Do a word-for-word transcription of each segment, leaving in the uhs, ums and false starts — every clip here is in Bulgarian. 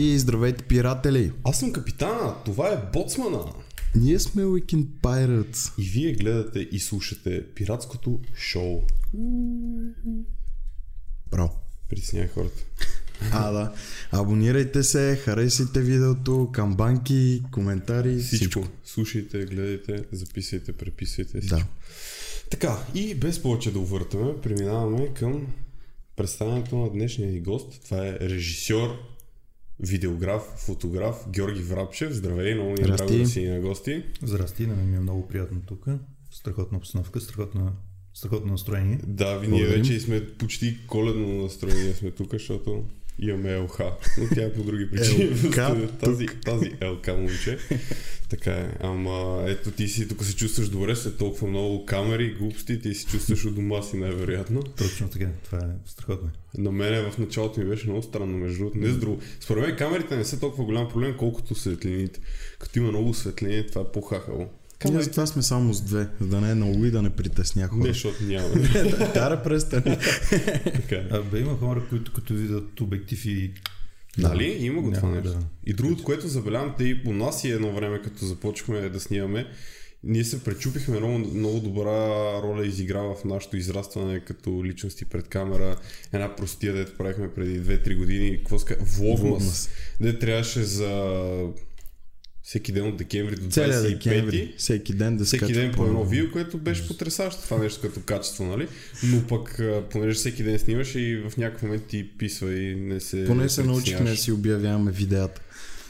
И здравейте, пиратели! Аз съм капитана, това е боцмана! Ние сме Weekend Pirates. И вие гледате и слушате Пиратското шоу. Браво! Притеснявай хората. А, да. Абонирайте се, харесайте видеото, камбанки, коментари, всичко. всичко. Слушайте, гледайте, записвайте, преписвайте всичко. Да. Така, и без повече да увъртаме, преминаваме към представянето на днешния ни гост. Това е режисьор, видеограф, фотограф Георги Врабчев. Здравей, много ни е драго да си на гости. Здрасти, на мен ми е много приятно тук. Страхотна обстановка, страхотна... страхотно настроение. Да, ви ние вече сме почти коледно настроение сме тук, защото имаме ЛХ, но тя е по други причини. тази, тази ЛК момче. Така е. Ама ето ти си тук се чувстваш добре след толкова много камери, глупости, ти се чувстваш у дома си най-вероятно. Точно така, това е страхотно. На мен в началото ми беше много странно, между другото. Не с друго. Според мен камерите не са толкова голям проблем, колкото светлините. Като има много светлини, това е по-хахало. Ние за това сме само с две, за да не е много и да не притесня хора. Не, защото няма. Тара престане. Бе, има хора, които като видят обектив и... Нали? Има го това нещо. И другото, което забелявам, те и по нас и едно време, като започнахме да снимаме, ние се пречупихме, много, много добра роля изиграва в нашето израстване като личности пред камера. Една простия, дето правихме преди две-три години, влогмас, де трябваше за... Всеки ден от декември до двадесет и пети. Всеки ден да всеки ден по едно видео, което беше потресащо това нещо като качество, нали? Но пък, понеже всеки ден снимаш и в някакъв момент ти писва и не се... Поне се научихме да си обявяваме видеята.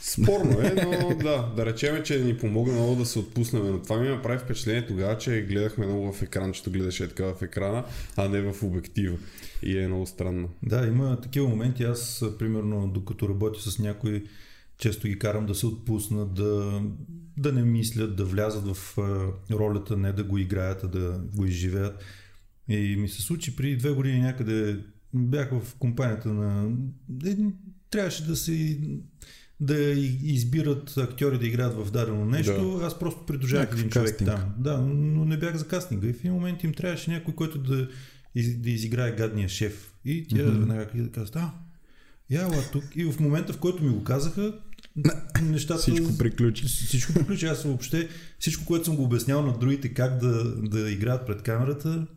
Спорно е, но да, да речем, че ни помогна много да се отпуснем, но това ми направи впечатление тогава, че гледахме много в екранчето, гледаше така в екрана, а не в обектива и е много странно. Да, има такива моменти, аз примерно докато работя с някой, често ги карам да се отпуснат, да, да не мислят, да влязат в ролята, не да го играят, а да го изживеят. И ми се случи преди две години някъде, бях в компанията на... Трябваше да си... да избират актьори да играят в дадено нещо. Да. Аз просто придружавах един човек там. Да, но не бях за кастинга. И в един момент им трябваше някой, който да, да изиграе гадния шеф. И тя веднага mm-hmm. каза, а, яла тук. И в момента, в който ми го казаха, нещата... Всичко приключи. Всичко приключи. Аз въобще всичко, което съм го обяснял на другите как да, да играят пред камерата,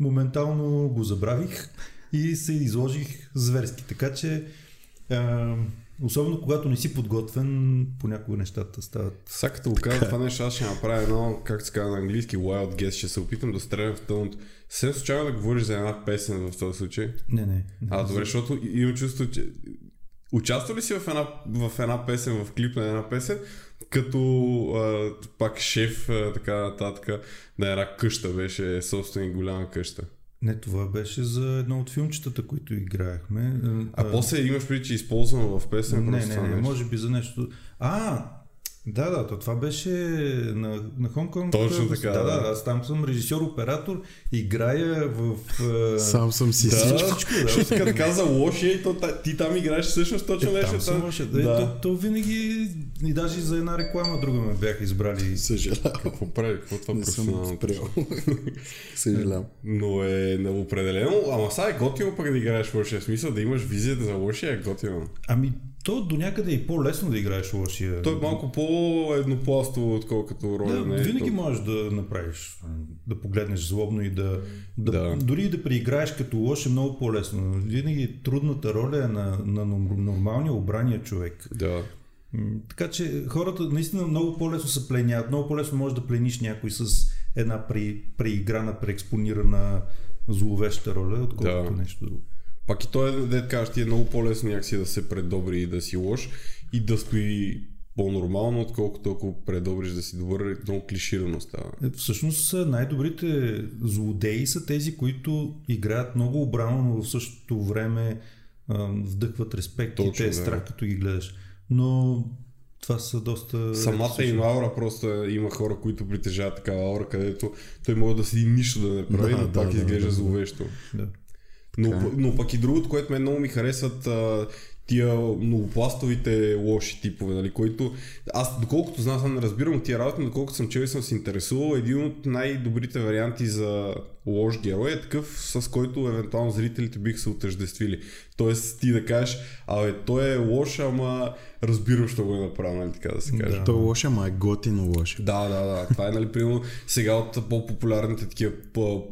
моментално го забравих и се изложих зверски. Така че, а, особено когато не си подготвен, понякога нещата стават... Сега като го кажа това нещо, аз ще направя едно, как се казва на английски, wild guess, ще се опитам да стрелям в тъмното. Съвсем случайно да говориш за една песен в този случай? Не, не. А, добре, защото имам чувство, че... Участвал ли си в една, в една песен, в клип на една песен, като а, пак шеф, а, така нататък, на една къща беше, собствена голяма къща? Не, това беше за едно от филмчетата, които играехме. А, а после имаш преди, че използвано в песен? Не, не, не, не, може би за нещо... А, да, да, то това беше на, на Хонконг. Точно така. Да, да, аз там съм режисьор, оператор, играя в... Uh... Samsung си да, всичко. Да, защото като каза лошия, ти там играеш всъщност точно нещо. Е, там съм лошия. Да. Да. То, то винаги, и даже за една реклама друга ме бяха избрали. Съжалявам. Какво прави? Какво това професионално? Съжалявам. Но е неопределено. Ама сега е готино пък да играеш лошия. В смисъл да имаш визията за лошия е готино. Ами... То до някъде е по-лесно да играеш лошия. Той е малко по-еднопластово, отколкото роля. Да, не е винаги то. Можеш да направиш, да погледнеш злобно и да, да, да. Дори и да преиграеш като лош е много по-лесно. Винаги трудната роля е на, на нормалния, обрания човек. Да. Така че хората наистина много по-лесно се пленят. Много по-лесно можеш да плениш някой с една при, преиграна, преекспонирана зловеща роля, отколкото да. Нещо друго. Пак и той, дед кажеш, ти е много по-лесно някакси да се предобри и да си лош и да стои по-нормално, отколкото ако предобриш да си добър, много клиширано става. Всъщност най-добрите злодеи са тези, които играят много обрано, но в същото време а, вдъхват респект. Точно, и те е страх, да. Като ги гледаш. Но това са доста... Самата им аура, просто има хора, които притежават такава аура, където той може да седи нищо да не прави, да, но да, пак да, изглежда да, зловещо. Да. Но, но пък и другото, което мен много ми харесват а, тия новопластовите лоши типове, нали, които аз доколкото знам, аз не разбирам от тия работи, но доколкото съм чел и съм се интересувал, един от най-добрите варианти за лош герой е такъв, с който евентуално зрителите бих се отъждествили. Тоест ти да кажеш, абе той е лош, ама разбирам, що го е направил, нали, така да се каже. Да. Той е лош, ама е готино лош. Да, да, да. Това е, нали, примерно сега от по-популярните такива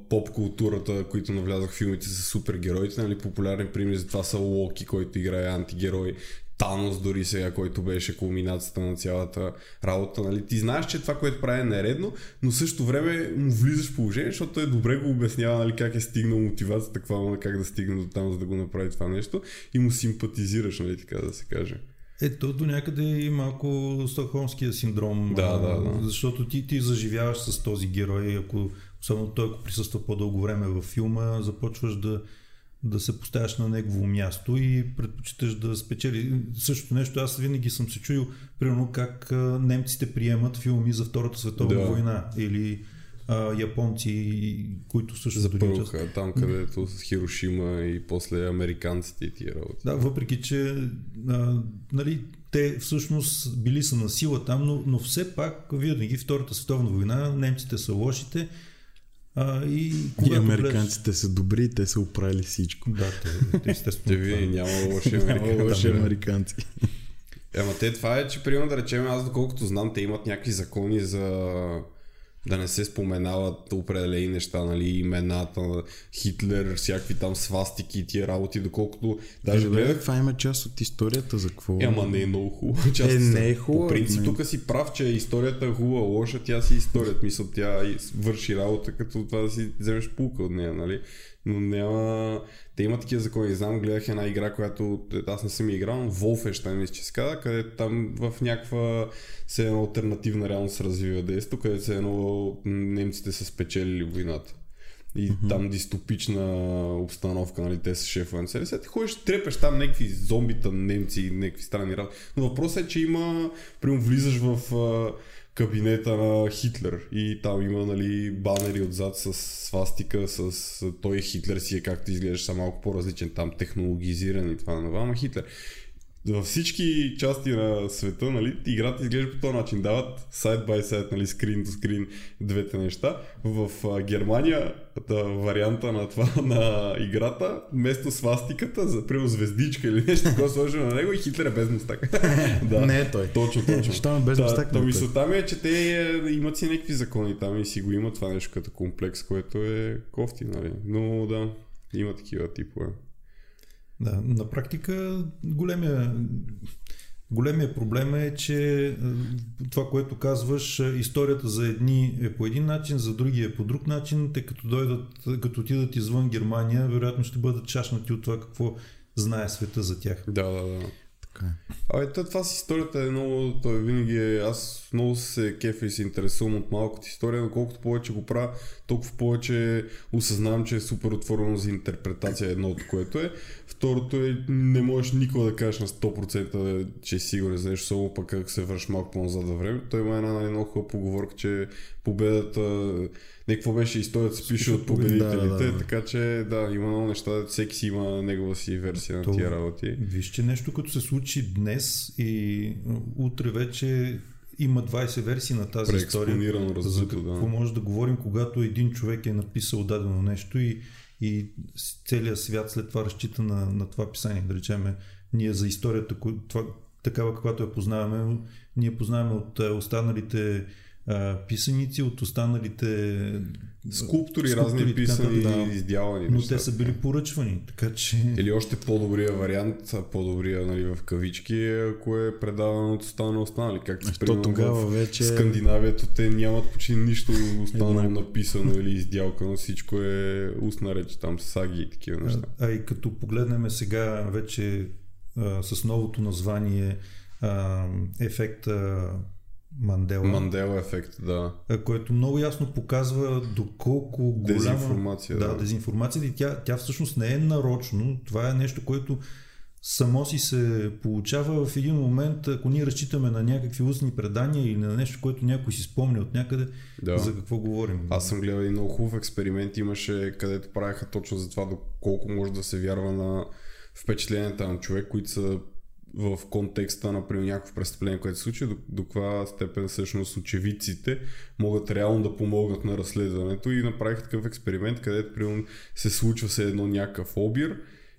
поп-културата, които навлязах в филмите с супергероите, нали, популярни примери за това са Локи, който играе антигерой, Танос дори сега, който беше кулминацията на цялата работа, нали? Ти знаеш, че това, което прави е нередно, но също време му влизаш в положение, защото той добре го обяснява, нали, как е стигнал мотивацията, каква, как да стигне до там, за да го направи това нещо, и му симпатизираш, нали, така да се каже. Ето до някъде и малко стокхолмския синдром, да, да, да. Защото ти, ти заживяваш с този герой, ако, особено той, ако присъства по-дълго време във филма, започваш да да се поставяш на негово място и предпочиташ да спечели. Същото нещо, аз винаги съм се чуил, примерно как немците приемат филми за Втората световна да. война, или а, японци, които също... За Първата, там където с Хирошима и после американците и тия работи. Да, въпреки че а, нали, те всъщност били са на сила там, но, но все пак винаги Втората световна война, немците са лошите, А, и, и американците плеш... са добри, те са оправили всичко. Да, те, те естествено. Те ви няма лоши американци. американци. Ема те това е, че приема да речем, аз доколкото знам, те имат някакви закони за да не се споменават определени неща, нали, имената на Хитлер, всякакви там свастики и тия работи, доколкото... Даже да, бе... Това има част от историята, за какво? Ама не е много хубава. Е, не е хубава. По принцип, не. Тук си прав, че историята е хубава, лоша, тя си историята. Мисъл, тя върши работа, като това да си вземеш пулка от нея, нали? Но няма... Те имат такива закони. Знам, гледах една игра, която аз не съм играл, но Wolfenstein се казва, където там в някаква се една алтернативна реалност развива действо, където се едно немците са спечелили войната. И mm-hmm. там дистопична обстановка, нали, те са шефа на СДС. Ти ходиш, трепеш там някакви зомбита, немци, някакви странни работи. Но въпросът е, че има, примерно влизаш в кабинета на Хитлер и там има, нали, банери отзад с свастика, с той Хитлер си е, както изглеждаш, са малко по-различен, там технологизиран и това на това, ама Хитлер. Във всички части на света, нали, играта изглежда по този начин, дават side by side, нали, screen to screen двете неща. В а, Германия да, варианта на това на играта, вместо свастиката, за примерно звездичка или нещо, което сложено на него, и Хитлер е без мустак. Да, не е той. Точно, точно. Що е без мустак? Та, мисълта ми е, че те имат си някакви закони там и си го имат това нещо като комплекс, което е кофти, нали. Но да, има такива типове. Да, на практика големия, големия проблем е, че това, което казваш, историята за едни е по един начин, за други е по друг начин, те като дойдат, като отидат извън Германия, вероятно ще бъдат чашнати от това какво знае света за тях. Да, да, да. Така. Абе, това с историята е много, той винаги е, аз много се кефа и се интересувам от малката история, но колкото повече го правя, толкова повече осъзнавам, че е супер отворено за интерпретация, едното, което е. Второто е, не можеш никога да кажеш на сто процента, че е сигурен за нещо, само пък как се върши малко по-назад във времето. Той има една, нали, много хубава поговорка, че победата, некво беше историята, се пише от победителите, да, да, да. Така че да, има много неща, всеки си има негова си версия на това, тия работи. Виж, че нещо като се случи днес и утре вече има двайсет версии на тази история, развито, за какво да. Може да говорим, когато един човек е написал дадено нещо и и целият свят след това разчита на, на това писание. Да речем, ние за историята, това, такава каквато я познаваме, ние познаваме от останалите а, писаници, от останалите скулптури, скулптури разни писани, да, издявани. Но те са били поръчвани, така че... Или още по-добрия вариант, по-добрия, нали, в кавички, ако е предаван от останали останали. Както в вече... Скандинавието те нямат почти нищо останало е, написано или издялка, но всичко е устна реч, там саги и такива неща. А, а и като погледнем сега вече а, с новото название а, ефекта Мандела. Мандела ефект, да. Което много ясно показва доколко голяма... Дезинформация. Да, да. Дезинформация. И тя, тя всъщност не е нарочно. Това е нещо, което само си се получава в един момент, ако ние разчитаме на някакви устни предания или на нещо, което някой си спомня от някъде, да. За какво говорим. Аз съм гледал и много хубав експеримент имаше, където правяха точно за това доколко може да се вярва на впечатленията на човек, които са в контекста на някакво престъпление, което се случи, до, до каква степен всъщност очевидците могат реално да помогнат на разследването, и направих такъв експеримент, където примерно се случва все едно някакъв обир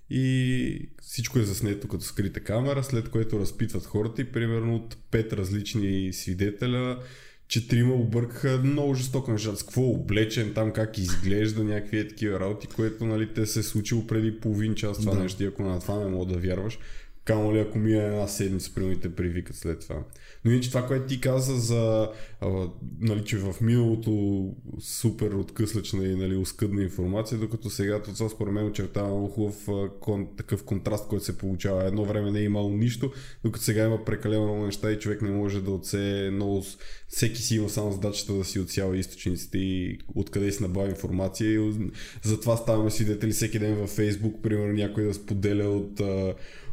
и всичко е заснето като скрита камера, след което разпитват хората и примерно от пет различни свидетеля четирима объркаха много жестоко нещата. С какво облечен там, как изглежда, някакви такива работи, което, нали, те се е случило преди половин час това да. нещо, ако на това не мога да вярваш. Камо ли, ако мина една седмица, примерно те привикат след това. Но иначе това, което ти каза за, а, нали, че в миналото супер откъслечна и, нали, оскъдна информация, докато сега това според мен очертава много хубав кон, такъв контраст, който се получава. Едно време не е имало нищо, докато сега има прекалено много неща и човек не може да отсее много. Всеки си има само задачата да си отсява източниците и откъде си набавя информация, и затова ставаме свидетели всеки ден във Фейсбук, примерно някой да споделя от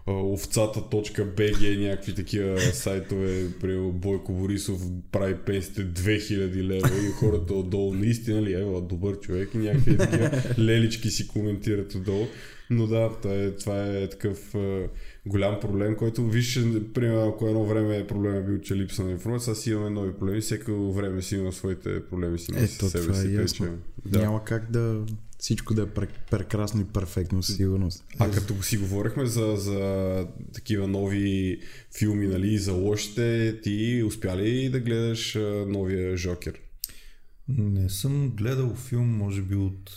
овцата точка би джи, някакви такива сайтове, при Бойко Борисов прави пенсите две хиляди лева и хората отдолу, наистина ли, ева, добър човек, и някакви такива лелички си коментират отдолу. Но да, това е, това е такъв е, голям проблем, който виж, примерно, ако едно време проблем е бил, че липса на информация, сега си имаме нови проблеми, всяко време си има своите проблеми, си има със себе си, тъй че да. Няма как да всичко да е прекрасно и перфектно, сигурност. А като си говорихме за, за такива нови филми, нали, за лошите, ти успя ли да гледаш новия Жокер? Не съм гледал филм, може би от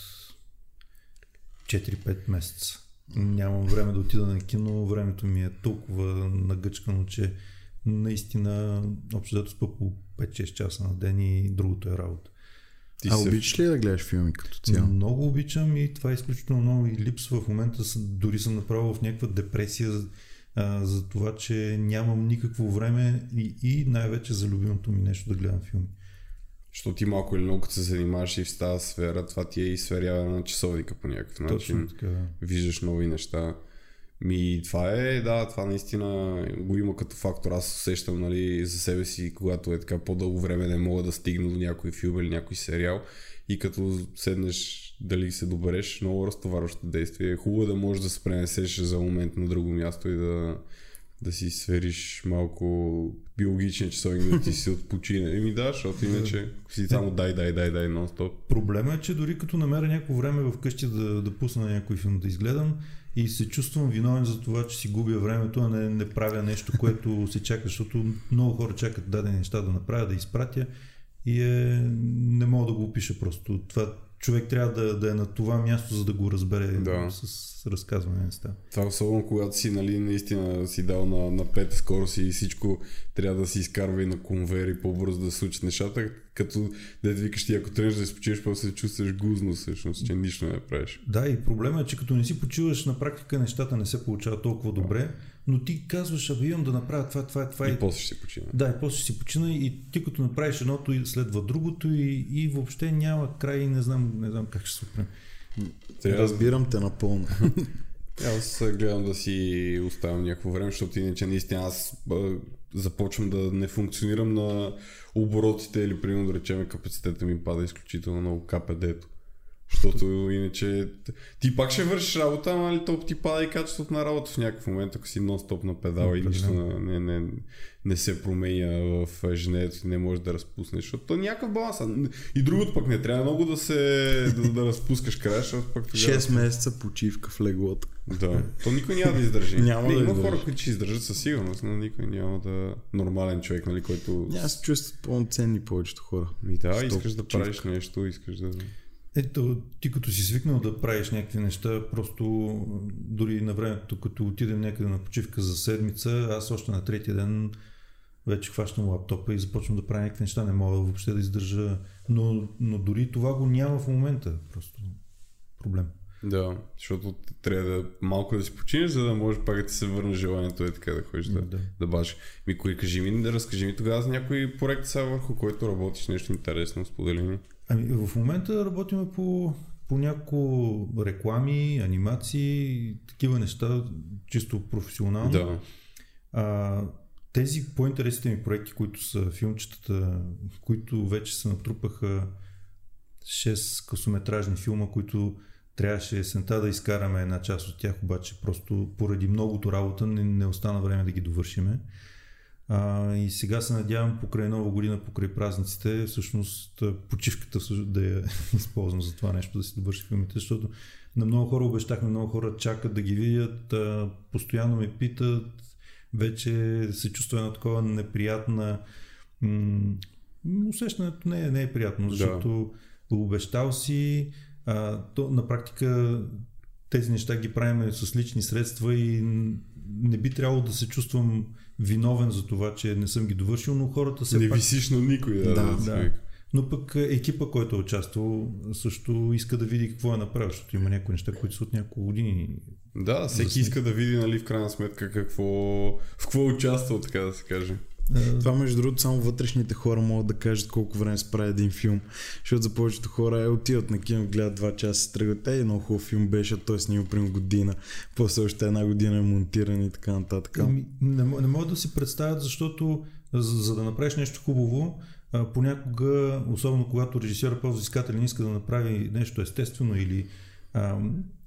четири-пет месеца. Нямам време да отида на кино, времето ми е толкова нагъчкано, че наистина общо дето спа по пет-шест часа на ден и другото е работа. Ти а се... обичаш ли да гледаш филми като цяло? Много обичам и това е изключително много и липсва в момента. Дори съм направил в някаква депресия а, за това, че нямам никакво време и, и най-вече за любимото ми нещо да гледам филми. Защото ти малко или много като се занимаваш и в тази сфера, това ти е и сверяване на часовника по някакъв начин. Точно така. Виждаш нови неща. Ми, това е, да, това наистина го има като фактор. Аз усещам, нали, за себе си, когато е така по-дълго време не мога да стигна до някой филм или някой сериал, и като седнеш дали се добереш, много разтоварващо действие. Хубаво е да можеш да се пренесеш за момент на друго място и да, да си свериш малко биологичен часовник, да ти се отпочине. И ми да, защото иначе си само дай, дай, дай, дай нон-стоп. Проблема е, че дори като намеря някакво време вкъщи да, да пусна някой филм да изгледам, и се чувствам виновен за това, че си губя времето, а не, не правя нещо, което се чака, защото много хора чакат дадени неща да направя, да изпратя, и е... не мога да го опиша просто. Това човек трябва да, да е на това място, за да го разбере да. с разказване неща. Това особено когато си, нали, наистина си дал на, на пета скорост и всичко трябва да си изкарва и на конвейер и по-бързо да случат нещата, като да викаш ти, ако тръгнеш да се почиваш, после се чувстваш гузно всъщност, че нищо не правиш. Да, и проблема е, че като не си почиваш, на практика нещата не се получават толкова добре, но ти казваш, абе имам да направя това, това, това и... И после ще си почина. Да, и после ще си почина, и ти като направиш едното и следва другото, и, и въобще няма край, и не знам, не знам как ще се оправим. Трябва... Разбирам те напълно. Аз гледам да си оставям някакво време, защото иначе наистина аз започвам да не функционирам на оборотите или, примерно, да речем, капацитета ми пада изключително много КПД-то. Защото иначе ти пак ще вършиш работа, ама ли толкова ти пада и качеството на работа в някакъв момент, ако си нон-стоп на педала, no, и нищо не, не, не се променя в ежедневието, ти не можеш да разпуснеш, защото някакъв баланс. И другото пък не трябва много да се да, да разпускаш края, защото пък тогава... шест месеца почивка в леглото. Да, то никой няма да издържи. Няма не, да има издържи. Хора, които ще издържат със сигурност, но никой няма да... Нормален човек, нали, който... Аз се чувствам по-ценни повечето хора. И да, Стоп, искаш да почивка. Правиш нещо, искаш да... Ето, ти като си свикнал да правиш някакви неща, просто дори на времето, като отидем някъде на почивка за седмица, аз още на третия ден вече хващам лаптопа и започвам да правя някакви неща, не мога въобще да издържа, но, но дори това го няма в момента, просто проблем. Да, защото трябва да малко да си починеш, за да може пак да ти се върне желанието и така да ходиш да, да. да баш. Мико, кажи ми, да разкажи ми тогава за някой проект сега, върху който работиш, нещо интересно, сподели ми. Ами в момента работим по, по няколко реклами, анимации, такива неща, чисто професионално. Да. А, тези по-интересните ми проекти, които са филмчетата, които вече се натрупаха шест късометражни филма, които Трябваше есента да изкараме една част от тях, обаче просто поради многото работа не, не остана време да ги довършиме. А, и сега се надявам покрай Нова година, покрай празниците, всъщност почивката да я използвам за това нещо, да си довърши филмите, защото на много хора обещахме, много хора чакат да ги видят, а, постоянно ме питат, вече се чувства едно такова неприятна... М- усещането не е, не е приятно, защото да. Обещал си, а, то на практика тези неща ги правим с лични средства и не би трябвало да се чувствам виновен за това, че не съм ги довършил, но хората се не пак... висиш на никой. Да, да, да. Но пък екипа, който е участвал, също иска да види какво е направил, защото има някои неща, които са от няколко години. Да, всеки да иска да види, нали, в крайна сметка какво, в какво участва, така да се каже. Това между другото само вътрешните хора могат да кажат колко време се прави един филм, защото за повечето хора е отиват на кино, гледат два часа, се тръгват, е много хубав филм беше, а той снима прим година, после още една година е монтиран и така нататък. Не, не, не могат да си представят, защото за, за да направиш нещо хубаво, а, понякога, особено когато режисьорът ползвискател не иска да направи нещо естествено или а,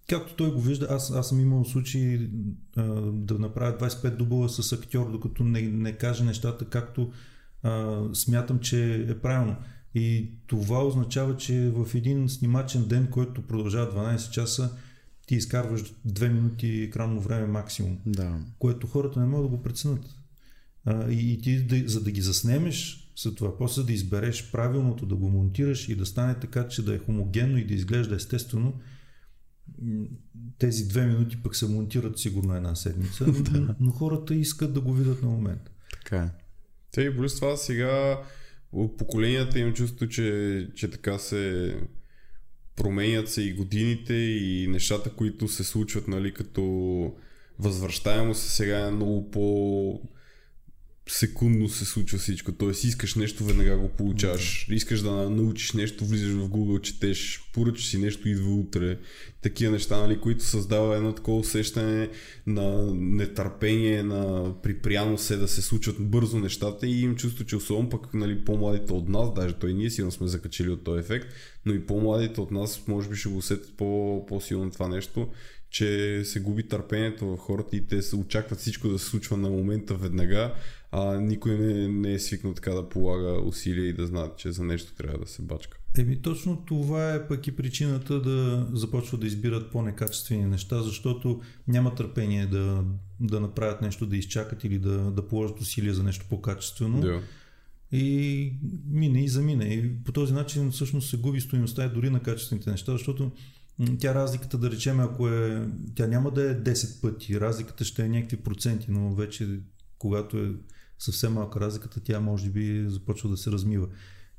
както той го вижда, аз, аз съм имал случай а, да направя двайсет и пет дубла с актьор, докато не, не каже нещата, както а, смятам, че е правилно. И това означава, че в един снимачен ден, който продължава дванайсет часа, ти изкарваш две минути екранно време максимум, да. Което хората не могат да го преценят. А, и, и ти, да, за да ги заснемеш след това, после да избереш правилното, да го монтираш и да стане така, че да е хомогенно и да изглежда естествено, тези две минути пък се монтират сигурно една седмица, но, но хората искат да го видят на момент. Така е. Те и плюс това сега поколенията имам чувство, че, че така се променят се и годините и нещата, които се случват, нали, като възвръщаемо се сега е много по... секундно се случва всичко, т.е. искаш нещо, веднага го получаш, искаш да научиш нещо, влизаш в Google, четеш, поръчаш си нещо, идва утре, такива неща, нали, които създава едно такова усещане на нетърпение, на припряно се да се случват бързо нещата и им чувство, че особено пък, нали, по-младите от нас, даже той ние силно сме закачили от този ефект, но и по-младите от нас може би ще го усетят по-силно това нещо, че се губи търпението в хората и те се очакват всичко да се случва на момента веднага, а никой не, не е свикнал така да полага усилия и да знае, че за нещо трябва да се бачка. Еми точно това е пък и причината да започват да избират по-некачествени неща, защото няма търпение да, да направят нещо, да изчакат или да, да положат усилия за нещо по-качествено. Да. И мине и замине. И по този начин всъщност се губи стойността и дори на качествените неща, защото тя разликата, да речем, ако е, тя няма да е десет пъти, разликата ще е някакви проценти, но вече когато е съвсем малка разликата, тя може би започва да се размива.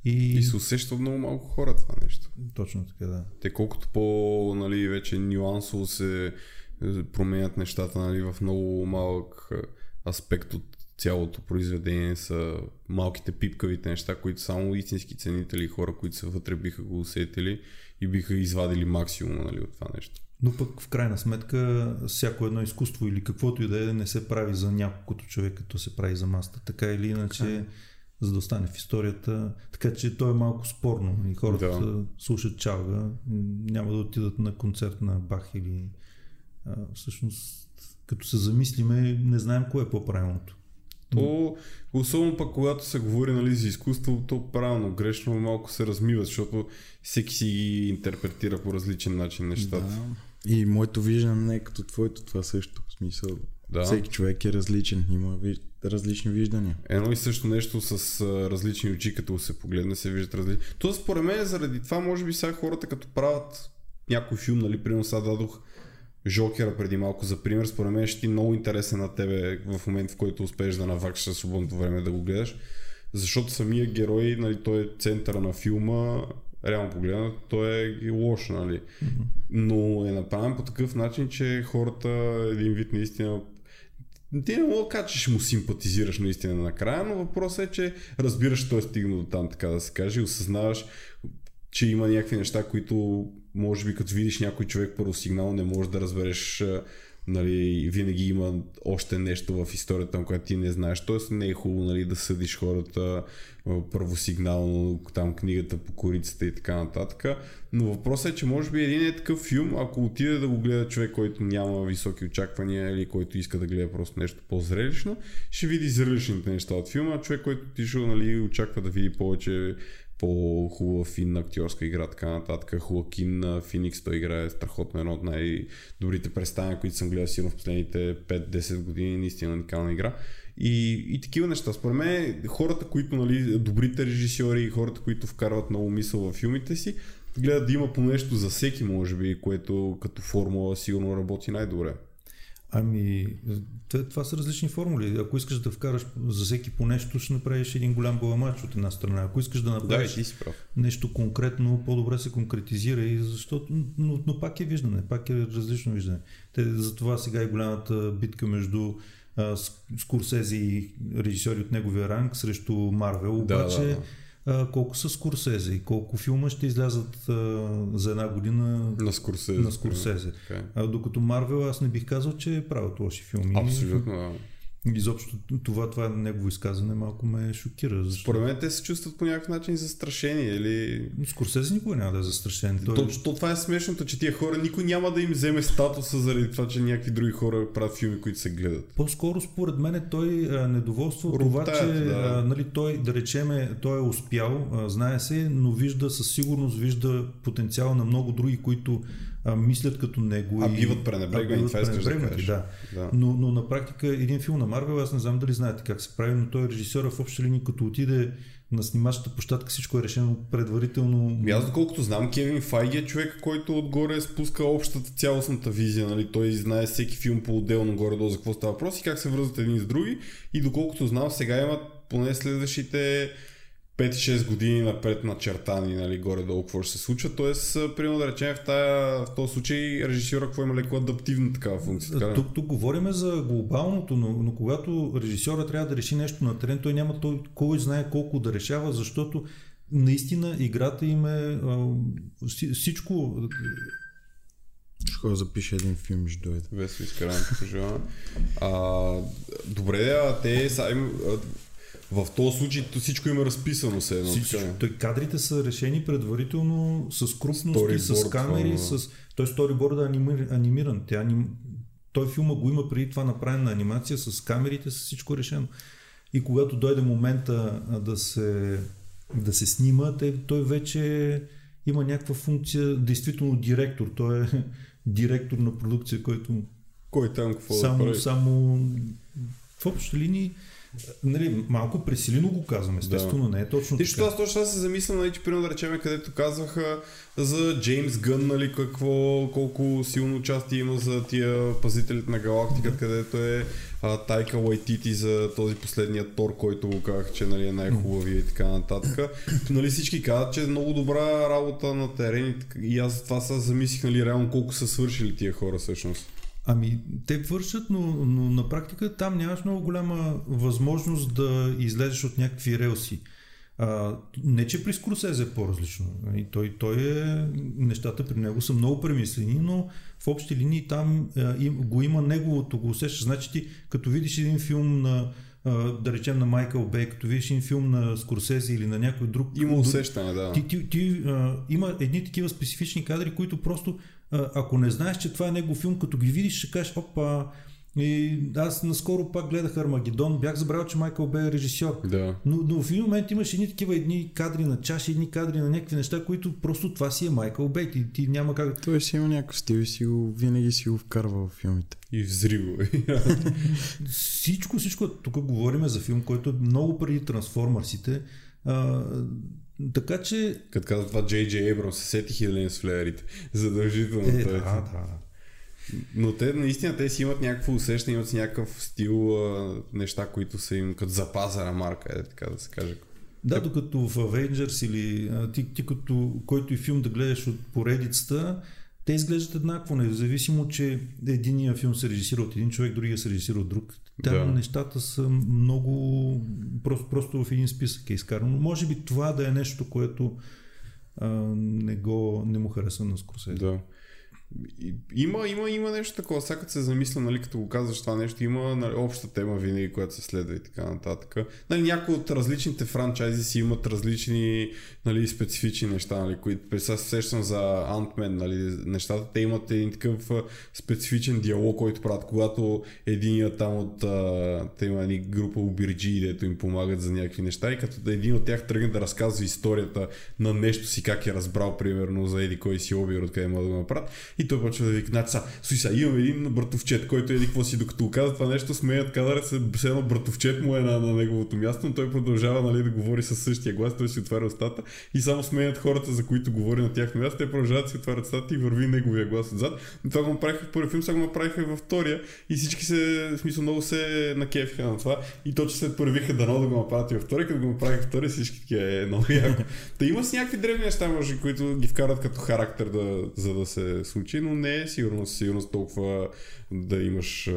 И, и се усеща много малко хора това нещо. Точно така, да. Те колкото по, нали, вече нюансово се променят нещата, нали, в много малък аспект от цялото произведение са малките пипкавите неща, които само истински ценители и хора, които са вътре, биха го усетили и биха извадили максимума, нали, от това нещо. Но пък в крайна сметка всяко едно изкуство или каквото и да е не се прави за няколкото човека, то се прави за масата, така или иначе, така, за да остане в историята, така че то е малко спорно и хората да. Слушат чалга, няма да отидат на концерт на Бах или а, всъщност като се замислиме не знаем кое е по-правилното. То, особено пък когато се говори, нали, за изкуство, то правилно, грешно малко се размива, защото всеки си ги интерпретира по различен начин нещата. Да. И моето виждане не е като твоето, това също в смисъл. Да. Всеки човек е различен, има виж... различни виждания. Едно и също нещо с различни очи, като се погледне, се виждат различни. То според мен заради това може би сега хората като правят някой филм, нали, примерно сега дадох Жокера преди малко за пример, според мен ще ти е много интересен на тебе в момент, в който успееш да навакшиш със свободното време да го гледаш, защото самия герой, нали, той е центъра на филма, реално погледнато той е лош, нали, mm-hmm. но е направен по такъв начин, че хората един вид наистина ти не мога да кажа, че ще му симпатизираш наистина накрая, но въпросът е, че разбираш, той е стигнал до там, така да се каже, и осъзнаваш, че има някакви неща, които може би като видиш някой човек първосигнал не можеш да разбереш нали, винаги има още нещо в историята, на която ти не знаеш. Тоест не е хубаво, нали, да съдиш хората първосигнално, там книгата по корицата и така нататък. Но въпросът е, че може би един е такъв филм, ако отиде да го гледа човек, който няма високи очаквания или който иска да гледа просто нещо по-зрелищно, ще види зрелищните неща от филма, а човек, който отишъл, нали, очаква да види повече по-хубава финна актьорска игра, така нататък. Хоакин Финикс, той играе страхотно, едно от най-добрите представяния, които съм гледал сигурно в последните пет-десет години, наистина уникална игра. И, и такива неща. Според мен хората, които, нали, добрите режисьори и хората, които вкарват много мисъл във филмите си, гледат да има по нещо за всеки, може би, което като формула сигурно работи най-добре. Ами, това са различни формули. Ако искаш да вкараш за всеки по нещо, ще направиш един голям баламач от една страна. Ако искаш да направиш да, нещо конкретно, по-добре се конкретизира, и защото, но, но пак е виждане, пак е различно виждане. Те, затова сега е голямата битка между а, Скорсезе и режисьори от неговия ранг срещу Марвел. Обаче да, да, да. А, колко са Скорсезе и колко филма ще излязат а, за една година на Скорсезе. На Скорсезе. Okay. А, докато Марвел, аз не бих казал, че правят лоши филми. Абсолютно, да. Изобщо това, това негово изказване малко ме шокира. Защо? Според мен те се чувстват по някакъв начин застрашени. Или... Скорсезе никога няма да е застрашен. Той... То, то, това е смешното, че тия хора никой няма да им вземе статуса заради това, че някакви други хора правят филми, които се гледат. По-скоро според мен той а, недоволства от това, че да. А, нали, той, да речеме, той е успял, а, знае се, но вижда със сигурност, вижда потенциал на много други, които а, мислят като него. А биват пренебрегнати, това искаш да кажеш. Да. Да. Но, но на практика един филм на Марвел, аз не знам дали знаете как се прави, но той режисьора в общи линии, като отиде на снимачната площадка, всичко е решено предварително. Аз доколкото знам, Кевин Файги е човек, който отгоре спуска общата цялостната визия, нали? Той знае всеки филм по-отделно горе-долу за какво става въпрос и как се връзват един с други, и доколкото знам, сега имат поне следващите пет-шест години напред начертани, нали, горе-долу какво ще се случва. Тоест, примерно да речем, в, тая, в този случай режисьора какво има леко адаптивна такава функция. Така, тук, тук говорим за глобалното, но, но когато режисьора трябва да реши нещо на терен, той няма той, кой знае колко да решава, защото наистина играта им е а, всичко... Ще хора запише един филм, ще дойде. Весо изкаранка, пожелавам. Добре, а те са... В този случай всичко им е разписано се едно. Той, кадрите са решени предварително с крупности, с камери, това, с... Той сториборда е анимир... анимиран. Те аним... Той филма го има преди това направена анимация с камерите, с всичко решено. И когато дойде момента да се, да се снима, той вече има някаква функция, действително директор. Той е директор на продукция, който... Кой там какво само, да прави? Само в общи линии, нали, малко пресилено го казвам, естествено, да. Не е точно Ти, така. Аз точно се замислям, нали, че примерно да речем, където казваха за Джеймс Гън, нали, какво, колко силно участие има за тия пазителите на галактиката, където е а, Тайка Уайтити за този последният Тор, който го казах, че, нали, е най-хубавия и така нататък. Нали, всички казват, че е много добра работа на терен, и аз за това се замислих, нали, реално колко са свършили тия хора всъщност. Ами, те вършат, но, но на практика там нямаш много голяма възможност да излезеш от някакви релси. А, не, че при Скорсезе е по-различно. И той, той е... Нещата при него са много премислени, но в общи линии там а, им, го има неговото, го усещаш. Значи ти, като видиш един филм на, а, да речем, на Майкъл Бей, като видиш един филм на Скорсезе или на някой друг... Има усещане, да. Ти, ти, ти, а, има едни такива специфични кадри, които просто... Ако не знаеш, че това е негов филм, като ги видиш, ще кажеш, опа, и аз наскоро пак гледах Армагедон, бях забравил, че Майкъл Бей е режисьор. Да. Но, но в един момент имаш едни такива едни кадри на чаши, едни кадри на някакви неща, които просто това си е Майкъл Бей. Ти, ти няма как... Той си има някакъв стил и си го, винаги си го вкарва в филмите. И взрива. всичко, всичко. Тук говорим за филм, който е много преди Трансформърсите. А, Така че... Като каза това Джей Джей Ебрам, се сетих и Елен с флеерите. Задължително. Е, да, да, да. Но те наистина те си имат някакво усещане, имат си някакъв стил, неща, които са им като запазена марка, е, така да се каже. Да, докато в Avengers или ти, ти като който и филм да гледаш от поредицата, те изглеждат еднакво, независимо, че единия филм се режисира от един човек, другия се режисира от друг. Там да. Нещата са много... Просто, просто в един списък е изкарано. Може би това да е нещо, което а, не, го, не му хареса на Скорсезе. Да. Има, има, има нещо такова, сега като се замисля, нали, като го казваш това нещо, има, нали, обща тема винаги, която се следва и така нататък. Нали, някои от различните франчайзи си имат различни, нали, специфични неща, нали, които сега се сещам за Ant-Man, нали, нещата, те имат един такъв специфичен диалог, който правят, когато единият там от, те има едни група обирджии, дето им помагат за някакви неща и като един от тях тръгне да разказва историята на нещо си, как е разбрал, примерно, за еди кой си обир, откъде мога да го направят. И той почва да викна, са, суйса, имам един братовчет, който еди какво си, докато казва това нещо, смеят кадър, все едно братовчет му е на, на неговото място, но той продължава, нали, да говори със същия глас, той си отваря устата и само смеят хората, за които говори на тяхно място, те продължават да си отварят устата и върви неговия глас отзад. Но това го направиха в първи филм, сега го направиха във втория и всички се, в смисъл, много се накефиха на това и точно след първиха дано да го направят и във втория, като го направиха втория, всички е много яко. Та има си някакви древни неща, може, които ги вкарат като характер, да, за да се случи, но не е сигурно, сигурно толкова да имаш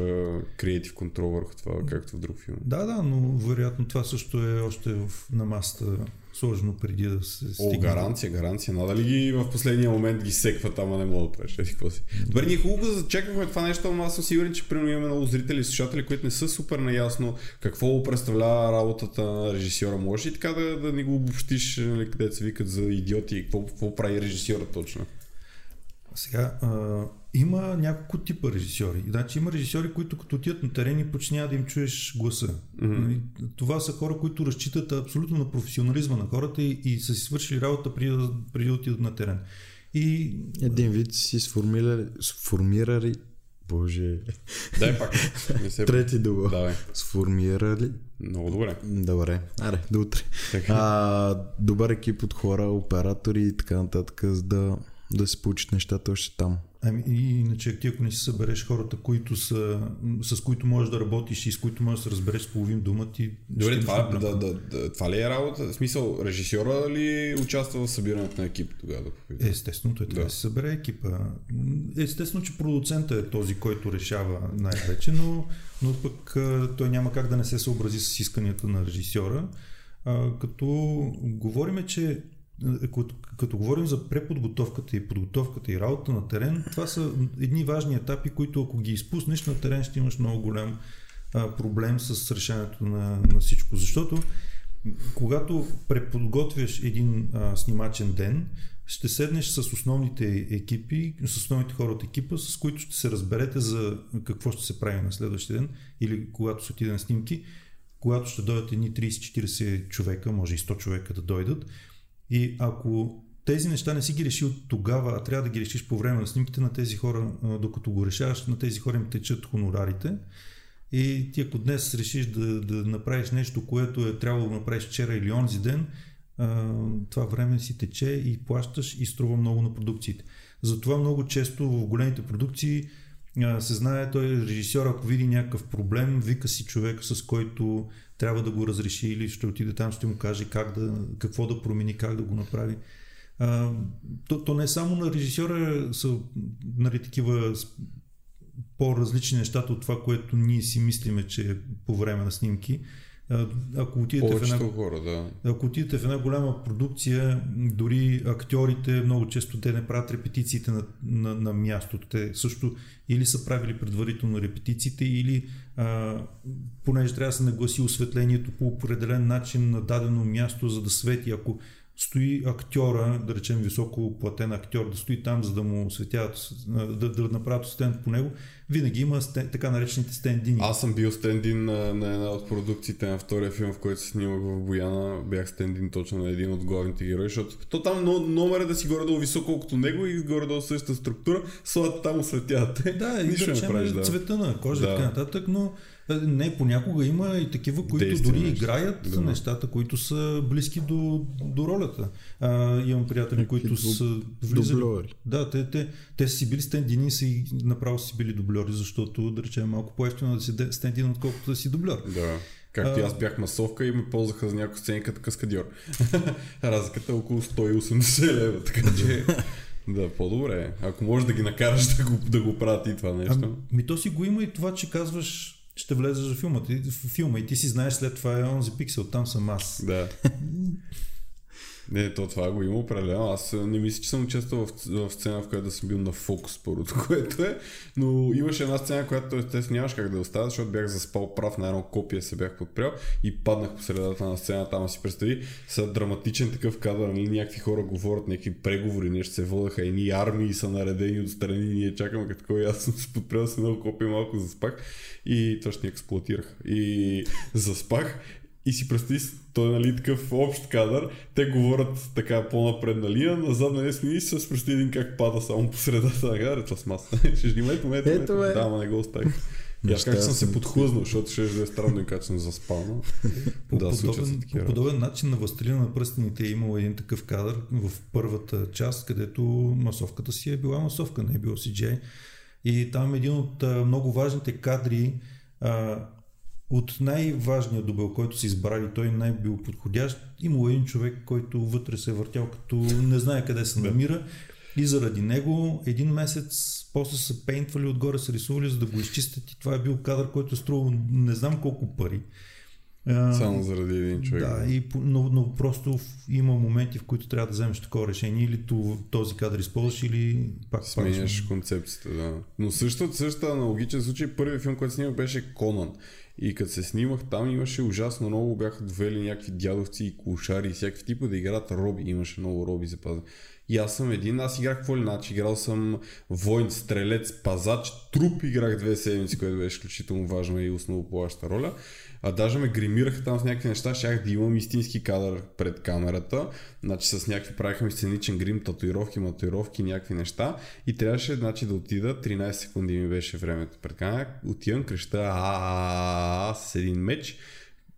креатив контрол върху това, както в друг филм. Да, да, но вероятно това също е още в, на масата сложно преди да се стигне. О, гаранция, гаранция. Надали ги в последния момент ги секват, ама не мога да правиш. Еди, какво си. Добре, ние хубаво зачеквахме това нещо, но аз съм сигурен, че примерно имаме много зрители и слушатели, които не са супер наясно какво представлява работата на режисьора. Можеш ли така да, да ни го обобщиш, нали, където се викат за идиоти и какво, какво прави режисьора точно? Сега, а, има няколко типа режисьори. Значи има режисьори, които като отидат на терени, починя да им чуеш гласа. Mm-hmm. Това са хора, които разчитат абсолютно на професионализма на хората и, и са си свършили работа преди, преди да отидат на терен. И... един вид си сформирали... сформирали... Боже... Дай пак. Се... Трети дълго. Давай. Сформирали... Много добре. Добре. Аре, до утре. А, добър екип от хора, оператори и така нататък, за да... да се получат нещата още там. Ами, иначе ти ако не си събереш хората, които са, с които можеш да работиш и с които можеш да се разбереш с половин дума, ти... Добре, това, да, да, да, това ли е работа? В смисъл, режисьора ли участва в събирането на екип тогава? Да, естествено, той трябва да се събере екипа. Естествено, че продуцента е този, който решава най-вече, но, но пък той няма как да не се съобрази с исканията на режисьора. А, като говориме, че Като, като говорим за преподготовката и подготовката и работа на терен, това са едни важни етапи, които ако ги изпуснеш на терен, ще имаш много голям а, проблем с решението на, на всичко. Защото когато преподготвяш един а, снимачен ден, ще седнеш с основните екипи, с основните хора от екипа, с които ще се разберете за какво ще се прави на следващия ден или когато се отиде на снимки, когато ще дойдат едни трийсет-четирийсет човека, може и сто човека да дойдат. И ако тези неща не си ги реши от тогава, а трябва да ги решиш по време на снимките на тези хора, докато го решаваш, на тези хора им течат хонорарите. И ти ако днес решиш да, да направиш нещо, което е трябвало да направиш вчера или онзи ден, това време си тече и плащаш и струва много на продукциите. Затова много често в големите продукции се знае, той режисьор, ако види някакъв проблем, вика си човек, с който трябва да го разреши или ще отиде там, ще му каже как да, какво да промени, как да го направи. А, то, то не само на режисьора са, нали, такива по-различни нещата от това, което ние си мислиме, че е по време на снимки. А, ако отидете в една, хора, да. Ако отидете в една голяма продукция, дори актьорите, много често те не правят репетициите на, на, на мястото. Те също или са правили предварително репетициите, или а, понеже трябва да се нагласи осветлението по определен начин на дадено място, за да свети. Ако стои актьора, да речем високо платен актьор, да стои там, за да му осветяват, да, да направят стенд по него, винаги има стен, така наречените стендини. Аз съм бил стендин на, на една от продукциите на втория филм, в който се снимах в Бояна, бях стендин точно на един от главните герои, защото то там номер е да си горе-долу високо колкото него и горе-долу същата структура, слата там осветяват. Да, и нищо да не правиш, да. Цвета на кожа и да. Така нататък, но не, понякога има и такива, които действие, дори нещо. Играят да. Нещата, които са близки до, до ролята. А, имам приятели, и които са влизали... Дублери. Да, те, те, те са си били стендини и са и направо си били дублери, защото, да речем, малко по-ефтино да си стендин, отколкото да си дублер. Да. Както и аз бях масовка и ме ползваха за някои сцени като каскадьор. Разликата е около сто и осемдесет лева, така че... Да, по-добре. Ако можеш да ги накараш да го, да го прати и това нещо. А, ми то си го има и това, че казваш... ще влезеш в филма, в филма и ти си знаеш след това е онзи пиксел, там съм аз. Да. Не, то това го има определено. Аз не мисля, че съм участвал в, в сцена, в която съм бил на фокус, първото, което е. Но имаше една сцена, която естествено нямаш как да оставя, защото бях заспал прав на едно копие, се бях подпрял и паднах по средата на сцена. Там си представи, са драматичен такъв кадър, нали, някакви хора говорят, някакви преговори, нещо се водеха, едни армии са наредени отстрани, ние чакаме като такова, аз съм се подпрял с едно копие, малко заспах и точно ни експлоатирах. И заспах. И си представи, той е, нали, такъв общ кадър, те говорят така по-напредна линия, назад на лесни и се спрести един как пада само по средата на кадър, това с маса. Ще ждиме, момента, момента, е. Да, ма не го оставих. И аз как съм се подхлъзнал, защото ще е странно и как съм заспал. По, да, подобен, по подобен начин на Властелина на пръстените е имал един такъв кадър в първата част, където масовката си е била масовка, не е била си джи ай. И там един от много важните кадри, а, от най-важния дубъл, който са избрали, той най-бил подходящ, имало един човек, който вътре се е въртял, като не знае къде се намира, и заради него един месец после са пейнтвали, отгоре са рисували, за да го изчистят, и това е бил кадър, който струва не знам колко пари. Само заради един човек. Да, и, но, но просто има моменти, в които трябва да вземеш такова решение, или този кадър използваш, или пак сменяш концепцията. Да. Но същото, същото аналогичен случай, първият филм, който снимах, беше Конан. И като се снимах там, имаше ужасно много, бяха довели някакви дядовци и клошари и всякакви типа да играят роби, имаше много роби запазени. И аз съм един, аз играх какво ли начин, играл съм войн, стрелец, пазач, труп играх две седмици, което беше изключително важна и основополагаща роля. А даже ме гримираха там с някакви неща, щях да имам истински кадър пред камерата, значи с някакви правихме сценичен грим, татуировки, матуировки, някакви неща, и трябваше, значи, да отида, тринайсет секунди ми беше времето пред камера, отивам, креща ааа с един меч,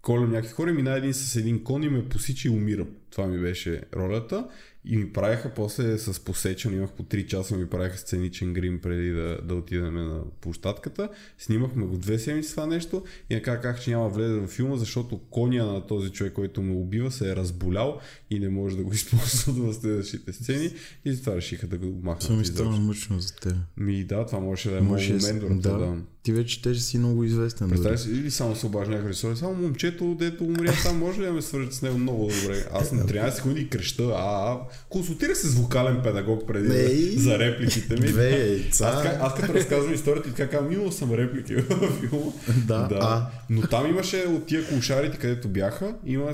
колям някакви хора, мина един с един кон и ме посича и умирам. Това ми беше ролята. И ми правяха после с посечен, имах по три часа, ми правяха сценичен грим преди да, да отидем на площадката. Снимахме го две седмици това нещо и накрая казах, че няма влезе във филма, защото коня на този човек, който ме убива, се е разболял и не може да го използва в следващите сцени, и затова решиха да го махнат. Това ми стана мъчно за теб. Ми да, това можеше да е моят ментор. Да. Да. Ти вече теж си много известен. Представяш ли, или само се обаждах ресори, само момчето, дето умря, там може ли да ме свържат с него много добре? Аз на тринайсет секунди креща, а консултирах се с вокален педагог преди да, за репликите ми. Вей, аз, аз като разказвам историята, така казвам, имал съм реплики във филма. Да, да. Но там имаше от тия клошарите, където бяха, има,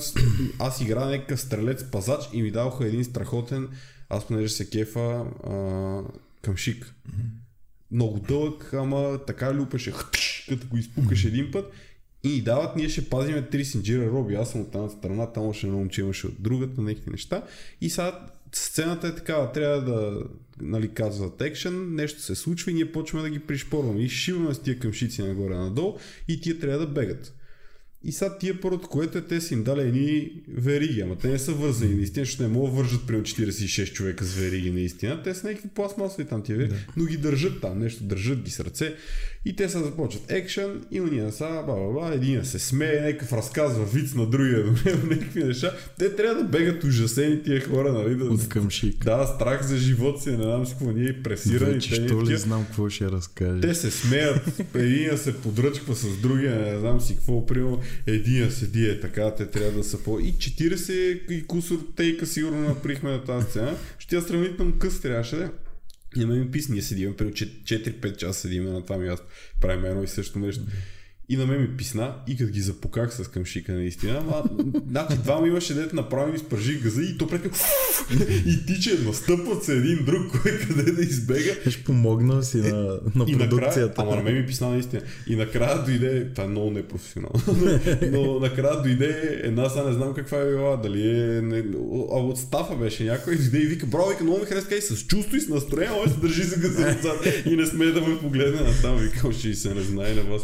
аз играя някакъв стрелец-пазач и ми даваха един страхотен, аз понеже се кефа, а, камшик. Много дълъг, ама така люпеше, като го изпукаш един път. И дават, ние ще пазиме три синджира роби, аз съм от една страна, там още едно момче имаше от другата, някакви неща. И сега сцената е такава, трябва да, нали, казват екшен, нещо се случва и ние почваме да ги пришпорваме и шиваме с тия къмшици нагоре-надолу и тия трябва да бегат. И сега тия първото, което е, те са им дали едни вериги, ама те не са вързани наистина, защото не могат да вържат примерно четирийсет и шест човека с вериги наистина, те са някакви пластмасови там тия вериги, да, но ги държат там, нещо държат ги с ръце и те са започват екшен и уния са, ба-ба-ба, един се смее, някакъв разказва виц на другия, някакви неща, те трябва да бегат ужасени тия хора, нали, да, от къмшик. Да, страх за живот си, не знам си какво, ние и пресирани. Вече, те, що ли знам какво ще разкажа. Те се смеят, един се подръчква с другия, не знам си какво, примерно. Единия седи е така, те трябва да са по... И четирийсет и кусор тейка сигурно наприхме на тази сцена. Ще я сравнително къс трябваше да е. И на ми пис, ние седим, при четири-пет часа седим на това място. Правим едно и също нещо. И на мен ми писна, и като ги запуках с къмшика наистина, ама значи двама имаше дете направи, изпържи газа и то пред и тиче, настъпват се един друг, кой къде да избега. Беше помогнал си на, на продукцията. Ама на мен ми писна наистина. И накрая дойде, това е много непрофесионално, но, но накрая дойде една, сега не знам каква е била, дали е, не, а от стафа беше някой, дойде и вика, браво, вика, много ми хареска и с чувство и с настроение, ой се държи за газа и не смее да ме погледне натам, викал, ще се не знае на вас.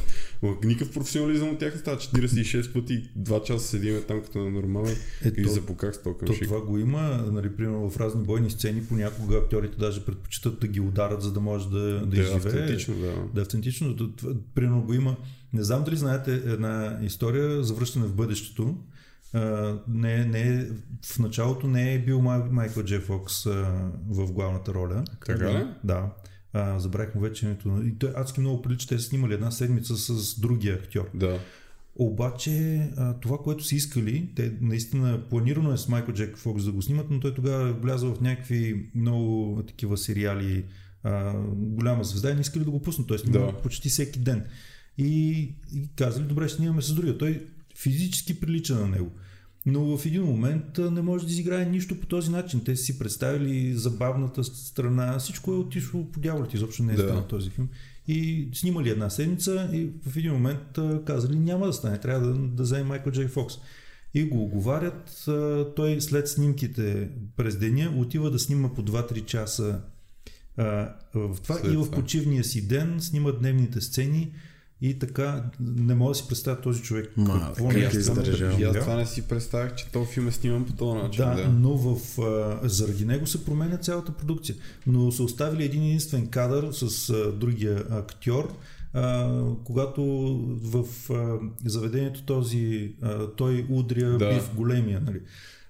Никакъв професионализъм от тях не става. четирийсет и шест пъти, два часа седиме там като на нормален и запуках с тока. Това го има, нали, примерно в разни бойни сцени, понякога актьорите даже предпочитат да ги ударат, за да може да, да, да изживее. Автентично, да. Да, автентично. Това, примерно го има. Не знам дали знаете една история за връщане в бъдещето. Uh, не, не, в началото не е бил Май, Майкъл Джей Фокс uh, в главната роля. Така ли? Да. А, забравих му вече името. И той адски много прилича, те са снимали една седмица с другия актьор. Да. Обаче това, което са искали, те наистина планирано е с Майкъл Джей Фокс да го снимат, но той тогава е влязъл в някакви много такива сериали, а, голяма звезда и не искали да го пуснат. Той снимал да. почти всеки ден. И, и казали, добре, ще снимаме с другия. Той физически прилича на него. Но в един момент не може да изиграе нищо по този начин. Те си представили забавната страна, всичко е отишло по дяволите, изобщо не е да. станал този филм. И снимали една седмица и в един момент казали, няма да стане, трябва да, да вземе Майкъл Джей Фокс. И го уговарят, той след снимките през деня отива да снима по два-три часа а, в това след и в почивния си ден снима дневните сцени. И така, не мога да си представя този човек. Ма, какво не е задържава. Аз това не си представях, че този филм е сниман по този начин. Да, да. но в, а, заради него се променя цялата продукция. Но са оставили един единствен кадър с а, другия актьор, а, когато в а, заведението този а, той удря да. бив големия. Нали?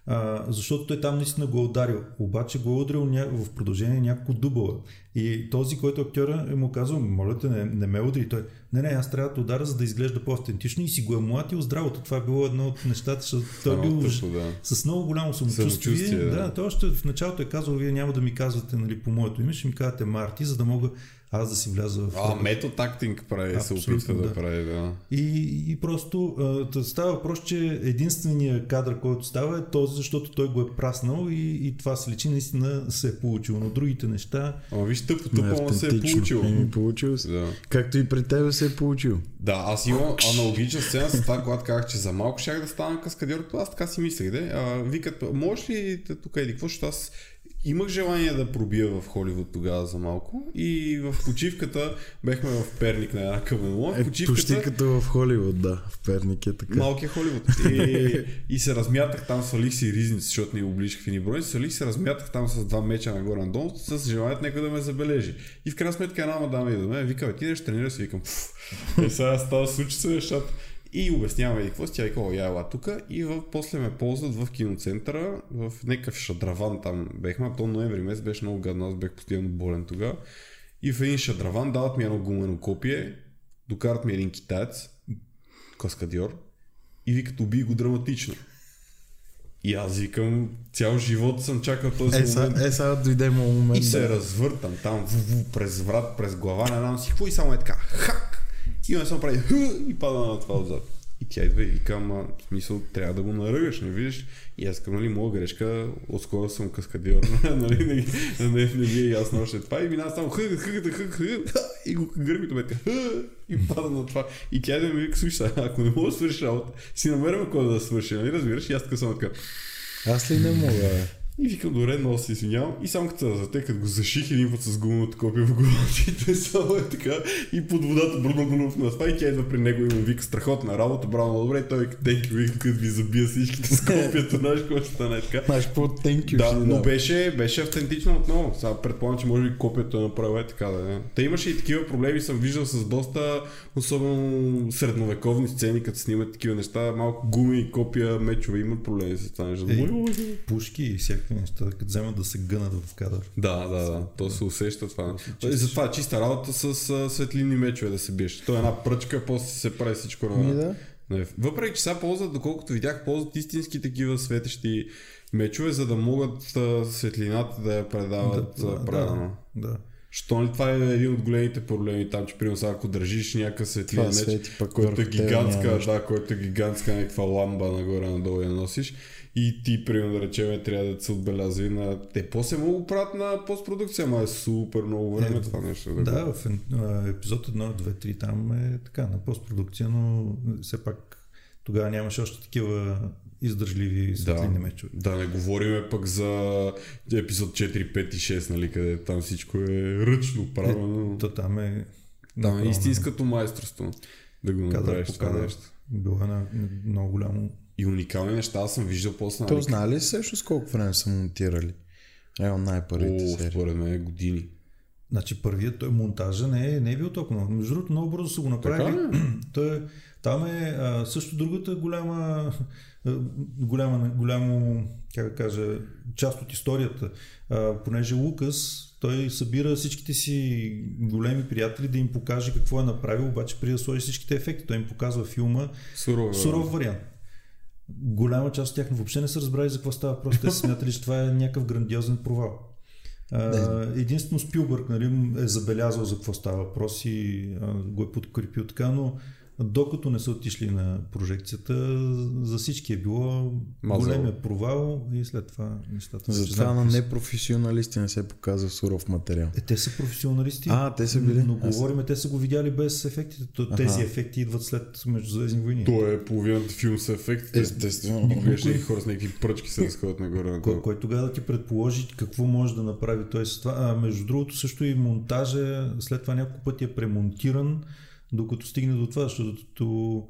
А, защото той там наистина го ударил. Обаче го удрил ня... в продължение няколко дубъла. И този, който актьора е му казал, моля те, не, не ме удри. Той, не, не, аз трябва да удара, за да изглежда по-автентично и си го е млатил здравото. Това е било едно от нещата, защото той е бил тъпо, да. с много голямо самочувствие. Да. да, той още в началото е казал, вие няма да ми казвате, нали, по моето име, ще ми казвате Марти, за да мога аз да си вляза в... А, метод актинг прави, абсолютно, се опитва да, да прави, да. И, и просто а, става въпрос, че единственият кадър, който става е този, защото той го е праснал и, и това се личи, наистина се е получило. Но другите неща... А, виж, тъпо, тъпо се е получил. Е получил. Да. Както и при тебе се е получил. Да, аз имам аналогична сцена с това, когато казах, че за малко щях да ставам каскадьор, аз така си мислех, де. А, викат, можеш ли тук еди какво, защото аз имах желание да пробия в Холивуд тогава за малко и в почивката бехме в Перник на една каменолом. Е, почивката... Почти като в Холивуд, да. В Перник е така. Малкият Холивуд. И, и се размятах там, свалих си ризници, защото не обличах в едни брони, свалих се размятах там с два меча на горе надолу, с желанието някой да ме забележи. И в крайна сметка една мадама и до мен вика, бе, ти не ще тренира, си викам, пфф, е, сега става случи се нещата. И обясняваме и какво си, тя е кога я ела тука и в, после ме ползват в киноцентъра, в някакъв шадраван там бехме, то ноември месец беше много гадно, аз бех постоянно болен тогава и в един шадраван дават ми едно гумено копие, докарат ми един китаец, каскадьор и викат убий го драматично. И аз викам, цял живот съм чакал този е, момент. Е, сега дойде му момент. И се развъртам там, ву-ву, през врат, през глава, не знам си какво и само е така, хак! И он само прави и пада на това отзад. И тя идва и вика, ама в смисъл трябва да го наръгаш, не видиш? И аз към, нали, моя грешка, отскоро съм каскадьор, нали, не, не, не ми е ясно още това. И минава само хъгата, хъгата, хъгата, и го гърмито бе така, и пада на това. И тя идва и ми вика, слушай, ако не мога да свърши работа, си намеряме кой да свърши, нали, разбираш? И аз така съм така. Аз ли не мога, бе? И викам, добре, много се извинявам. И само като за те, като го заших един път с гумното копие в главата, само е така и под водата бръбнов на това и тя идва при него и му вика, страхотна работа, браво, добре, той вика, тенки, вика, като ви забия всичките с копието, знаеш, какво ще стане така. Знаеш, по-тенки. Да, но беше, беше автентично отново. Сега предполагам, че може би копието е направо е така, да не. Та имаше и такива проблеми, съм виждал с доста, особено средновековни сцени, като снимат такива неща, малко гуми и копия, мечове, имат проблеми с това нещо. Пушки и всякакви неща, като вземат да се гънат в кадър. Да, да, да. То се усеща това. И затова е чиста работа с светлинни мечове да се биеш. То е една пръчка, после се прави всичко на... Да. Въпреки, че сега ползват, доколкото видях, ползват истински такива светещи мечове, за да могат светлината да я предават да, да, правилно. Да, да. Що ли това е един от големите проблеми там, че примерно сега ако държиш някакъв светлина меч, свети, който е гигантска, да, който е гигантска някаква ламба нагоре-надолу я носиш и ти, примерно да речем, трябва да се отбелязва и на... Те после могат правят на постпродукция, ама е супер много време е, това нещо. Да, да, в епизод едно, две, три там е така, на постпродукция, но все пак тогава нямаше още такива издържливи светлини да, мечове. Да, не говорим пък за епизод четири, пет и шест, нали, къде там всичко е ръчно правено. Е, то там е... Там е истинското майсторство, да го направиш това нещо. Било на много голямо... И уникални неща аз съм виждал после. То знае ли също с колко време са монтирали? Е, най-парите серии. О, според мен години. Значи първият той монтажа не е, не е бил толкова. Между другото, много бързо са го направили. Той, там е а, също другата голяма, голяма, голямо, как да кажа, част от историята. А, понеже Лукас, той събира всичките си големи приятели да им покаже какво е направил, обаче преди да сложи всичките ефекти. Той им показва филма суров, суров вариант. Голяма част от тях въобще не са разбрали за какво става. Просто те смятали, че това е някакъв грандиозен провал. Uh, единствено Спилбърг, нали, е забелязал за какво става въпрос и uh, го е подкрепил така, но докато не са отишли на прожекцията, за всички е било мазал. Големия провал и след това нещата. Затова на непрофесионалисти не се показва суров материал. Е, те са професионалисти, а, те са били. Но говорим, те са го видяли без ефектите. Тези аха. Ефекти идват след Междузвездни войни. То е половината филм с ефект. Естествено, виждали кой... хора с някакви пръчки се разходят нагоре на това. Кой тогава да ти предположи какво може да направи той с това. А, между другото също и монтажа след това няколко пъти е премонтиран, докато стигне до това, защото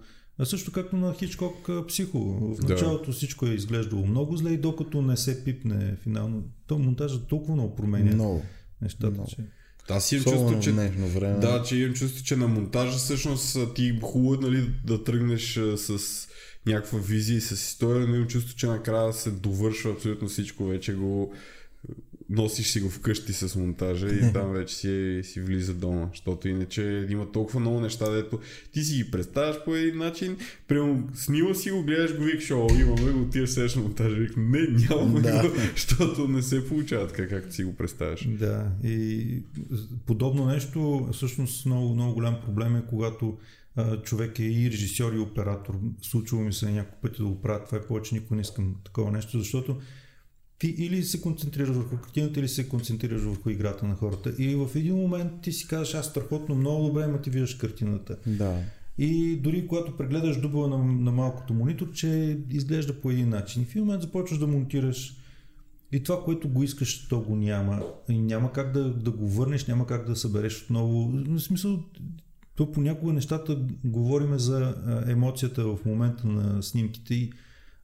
също както на Хичкок Психо. В началото всичко е изглеждало много зле и докато не се пипне финално, то монтажът толкова много променя no. нещата. No. Че... Аз си им чувствам, че... Да, че им чувствам, че на монтажа всъщност ти хубаво, нали, да тръгнеш с някаква визия и с история, но им чувствам, че накрая се довършва абсолютно всичко, вече го носиш си го вкъщи с монтажа и там вече си, си влиза дома, защото иначе има толкова много неща, дето ти си ги представяш по един начин, прямо снима си го, гледаш го, вик, шоу, имаме го, ти сеш монтажа, вик, не, нямаме да. Го, защото не се получава така, както си го представяш. Да, и подобно нещо, всъщност много, много голям проблем е, когато а, човек е и режисьор и оператор, случва ми се няколко пъти да го правя, това е повече, никой не искам такова нещо, защото ти или се концентрираш върху картината, или се концентрираш върху играта на хората. И в един момент ти си казваш, аз страхотно много добре мотивираш картината. Да. И дори когато прегледаш дубла на, на малкото монитор, че изглежда по един начин. И в един момент започваш да монтираш и това, което го искаш, то го няма. И няма как да, да го върнеш, няма как да събереш отново. В смисъл, то понякога нещата говорим за емоцията в момента на снимките и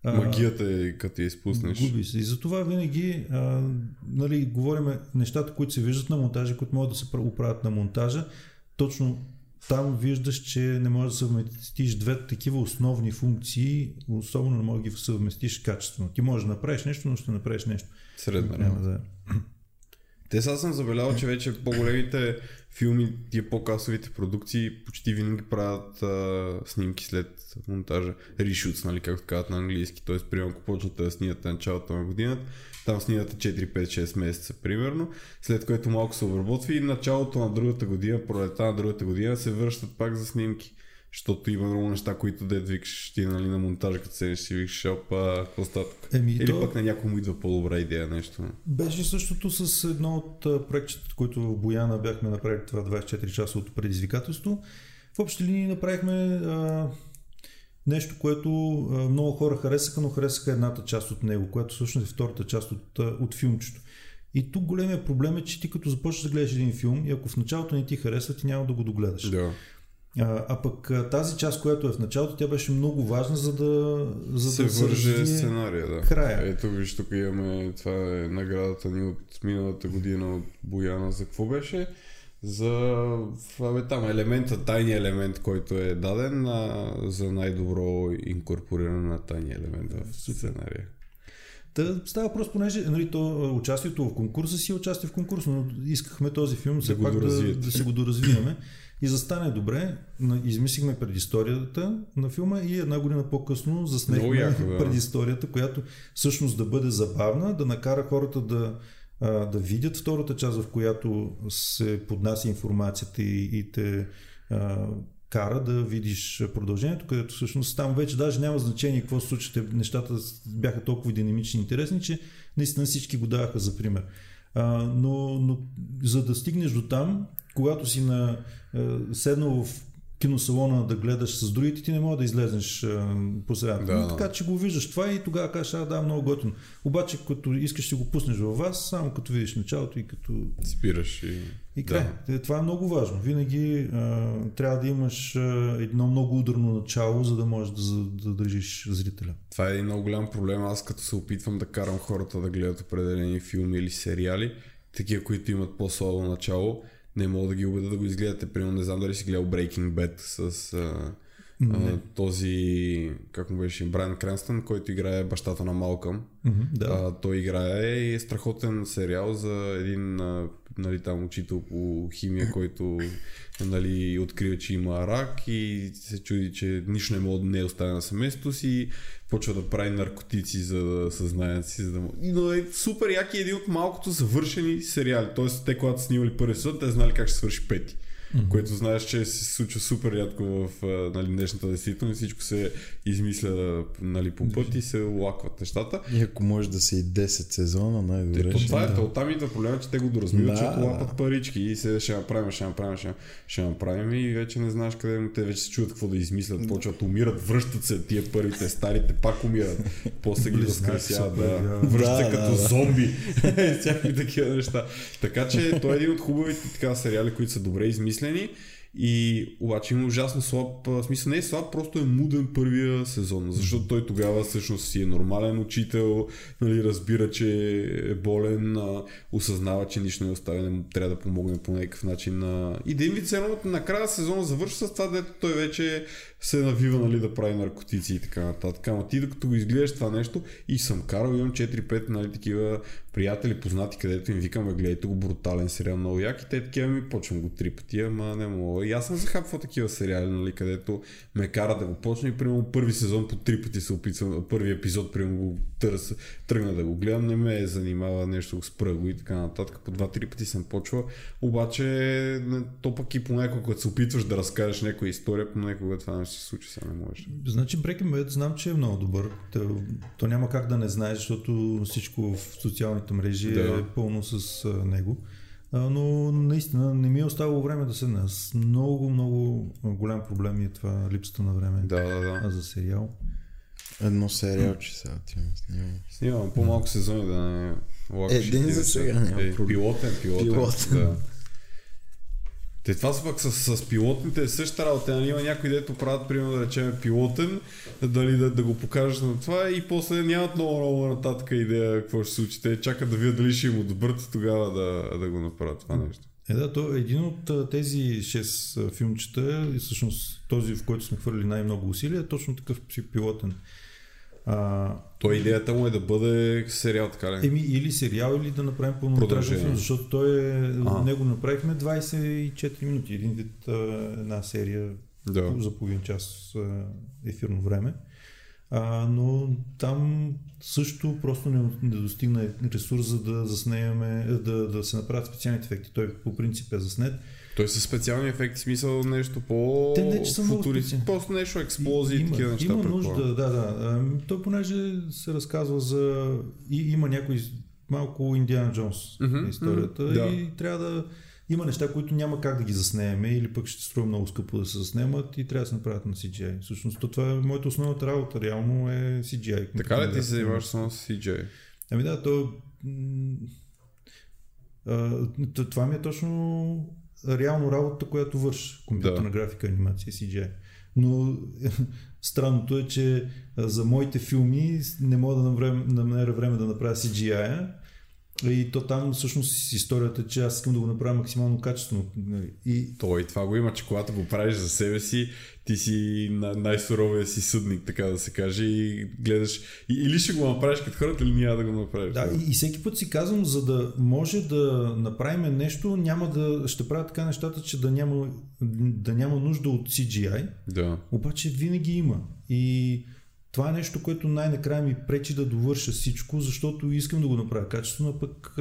магията е като я изпуснеш. Губи се. И затова винаги а, нали, говорим нещата, които се виждат на монтажа, които могат да се оправят на монтажа. Точно там виждаш, че не можеш да съвместиш две такива основни функции, особено не можеш да ги съвместиш качествено. Ти можеш да направиш нещо, но ще направиш нещо. Средно. Няма да. Те сега съм забелязал, че вече по-големите филми, тия по-касовите продукции почти винаги правят а, снимки след монтажа. Решутс, нали, както казват на английски. Т.е. примерно, ако почват да снимат на началото на годината, там снимат четири, пет, шест месеца примерно, след което малко се обработва и началото на другата година, пролета на другата година се връщат пак за снимки. Защото има много неща, които дед викаш ти, нали, на монтажа, като седеш си викаш, опа, какво статък. Еми, или то... пък на някой му идва по-добра идея нещо. Беше същото с едно от проектчета, които в Бояна бяхме направили това двайсет и четири часовото предизвикателство. В общи линии направихме а, нещо, което а, много хора харесаха, но харесаха едната част от него, която всъщност е втората част от, от филмчето. И тук големия проблем е, че ти като започнеш да гледаш един филм и ако в началото не ти харесва, ти няма да го догледаш. Да. А, а пък тази част, която е в началото, тя беше много важна, за да, за се да върже сценария, да. Края. Ето виж, тук имаме, това е наградата ни от миналата година от Бояна, за какво беше? За това е там елемента, тайния елемент, който е даден а, за най-добро инкорпориране на тайния елемент в сценария. Та става просто, понеже, нали, то, участието в конкурса си е участие в конкурс, но искахме този филм да, пак да, да се го доразвиваме. И застане добре, измислихме предисторията на филма и една година по-късно заснехме яко, да. Предисторията, която всъщност да бъде забавна, да накара хората да, да видят втората част, в която се поднася информацията и, и те а, кара да видиш продължението, където всъщност там вече даже няма значение какво се случва, нещата бяха толкова динамични и интересни, че наистина всички го даваха за пример. А, но, но за да стигнеш до там, когато си на, е, седнал в киносалона да гледаш с другите, ти не мога да излезнеш е, по средата. Да, но така, че го виждаш това и тогава кажеш, а да, много готино. Обаче, като искаш, ще го пуснеш във вас, само като видиш началото и като... Спираш и... И край. Да. Това е много важно. Винаги е, трябва да имаш е, едно много ударно начало, за да можеш да, да държиш зрителя. Това е един много голям проблем. Аз като се опитвам да карам хората да гледат определени филми или сериали, такива, които имат по-слабо начало, не мога да ги убеда да го изгледате. Примерно, не знам дали си гледал Breaking Bad с а, а, този, как му беше, Брайан Кренстън, който играе бащата на Малкъм. Mm-hmm, да. а, той играе и е страхотен сериал за един а, нали, там учител по химия, който нали, открива, че има рак и се чуди, че нищо не мога да не оставя на семейството си. Почва да прави наркотици за да съзнаят си, за да му... Но е супер як и един от малкото завършени сериали. Тоест, те когато снимали първи сезон, те знали как ще свърши пети. Mm-hmm. Което знаеш, че се случва супер рядко в нали, днешната действителност. Всичко се измисля нали, по път и се лакват нещата. И ако може да са и десет сезона, най-добре. То, това е, да. Оттам идва проблема, че те го доразмиват, да, защото лапат парички и се ще направим, ще направим, ще, ще направим и вече не знаеш къде, но те вече се чуят какво да измислят. Почват, умират, връщат се тия първите, старите пак умират. После ги възкресяват, да, връщат се като зомби. Всякакви такива неща. Така че той е един от хубавите така сериали, които са добре измислени. И обаче има ужасно слаб, в смисъл не е слаб, просто е муден първия сезон, защото той тогава всъщност си е нормален учител, нали, разбира, че е болен, осъзнава, че нищо не оставя, трябва да помогне по някакъв начин. И да им ви ценно, накрая сезона завършва с това, дето той вече се навива нали, да прави наркотици и така нататък. Ама ти докато го изгледаш това нещо и съм карал, имам четири-пет нали, такива приятели, познати, където им викам, гледайте го, брутален сериал, много як и те такива ми почвам го три пъти, ама не мога. И аз съм захапвал такива сериали, нали, където ме кара да го почна и примерно първи сезон по три пъти се опитвам, първи епизод примерно го търс, тръгна да го гледам, не ме занимава нещо, спра го и така нататък. По два-три пъти съм почвал, обаче то пък и понякога, когато се опитваш да разкажеш някоя история, понякога това нещо се случи, сега не можеш. Значи Breaking Bad знам, че е много добър. То, то няма как да не знаеш, защото всичко в социалните мрежи да. Е пълно с него. Но наистина не ми е оставало време да се нас. Много, много голям проблем е това липсата на време да, да, да. за сериал. Едно сериалче сега ти снимам. Снимам по-малко сезони да не лакаш. Е, ден за сега няма е, проблем. Пилотен, пилотен. пилотен. Да. Те това са пък с, с пилотните е същата работа. Има някой, дето правят, примерно да речем пилотен, дали да, да го покажеш на това и после нямат много, много нататък идея какво ще се случи. Те чакат да видят дали ще им одобрят и тогава да, да го направят това нещо. Е да, то е един от тези шест филмчета и всъщност този, в който сме хвърли най-много усилия, е точно такъв пилотен. А... Той идеята му е да бъде сериал, така ли? Еми, или сериал, или да направим пълнометражен филм, защото той е, от него направихме двайсет и четири минути, един вид една серия да. За половин час ефирно време. А, но там също просто не, не достигна ресурс, за да заснеме, да, да се направят специални ефекти. Той по принцип е заснет. Той със специални ефекти, смисъл нещо по футуристично, просто нещо експлозии и такива неща. Има нужда, да, да. Той понеже се разказва за... И, има някой малко Индиана Джонс mm-hmm, историята mm-hmm, и да. Трябва да... Има неща, които няма как да ги заснеме или пък ще струва много скъпо да се заснемат и трябва да се направят на си джи ай. Всъщност това е моята основната работа, реално е си джи ай. Така ли ти се занимаваш само с си джи ай? Ами да, то... Това ми е точно... реално работа, която върши компютърна да. Графика, анимация, си джи ай. Но странното е, че за моите филми не мога да намеря време да направя си джи ай-а и то там всъщност историята, че аз искам да го направя максимално качествено. И... То и това го има, че когато го правиш за себе си, ти си най-суровия си съдник, така да се каже, и гледаш или ще го направиш като хората, или няма да го направиш. Да, и, и всеки път си казвам, за да може да направим нещо, няма да ще правя така нещата, че да няма, да няма нужда от си джи ай, да. Обаче винаги има. И това е нещо, което най-накрая ми пречи да довърша всичко, защото искам да го направя качествено, а пък...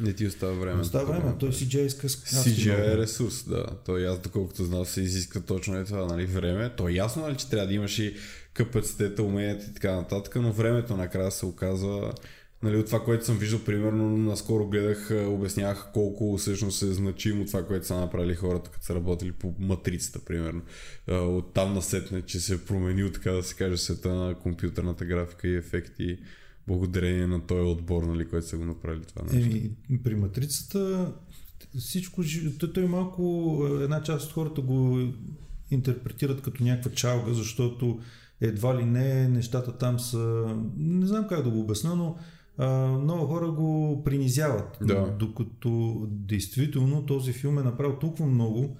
Не ти остава време. Остава време, време. Той си джи ай иска... си джи ай е ресурс, да. Той аз, доколкото знам, се изиска точно е това, нали, време. То е ясно, нали, че трябва да имаш и капацитета, уменията и така нататък, но времето накрая се оказва... Нали, от това, което съм виждал, примерно, наскоро гледах, обяснявах колко всъщност е значимо това, което са направили хората, като са работили по Матрицата, примерно. От там насетне, че се е променил, така да се каже, света на компютърната графика и ефекти, благодарение на този отбор, нали, който са го направили това нещо. Еми, при Матрицата всичко, той малко, една част от хората го интерпретират като някаква чалга, защото едва ли не, нещата там са, не знам как да го обясня, но много хора го принизяват. Да. Докато действително този филм е направил толкова много.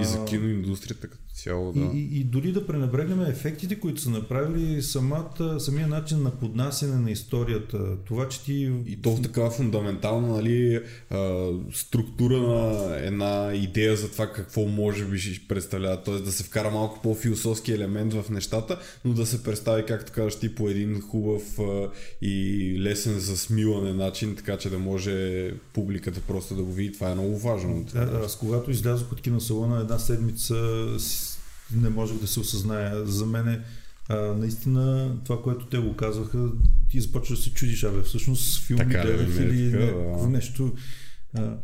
И за киноиндустрията като цяло, да. И, и, и дори да пренебрегнем ефектите, които са направили, самата, самия начин на поднасяне на историята. Това, че ти... И то в такава фундаментална, нали, а, структура на една идея за това какво може би ще представлява. Т.е. да се вкара малко по-философски елемент в нещата, но да се представи, както кажеш ти, по един хубав а, и лесен за смилане начин, така че да може публиката просто да го види. Това е много важно. Да, аз когато излязох от киносалона една седмица, не можех да се осъзная. За мен наистина това, което те го казваха, ти започва да се чудиш, абе всъщност филм дерев или така, не, да. нещо. А...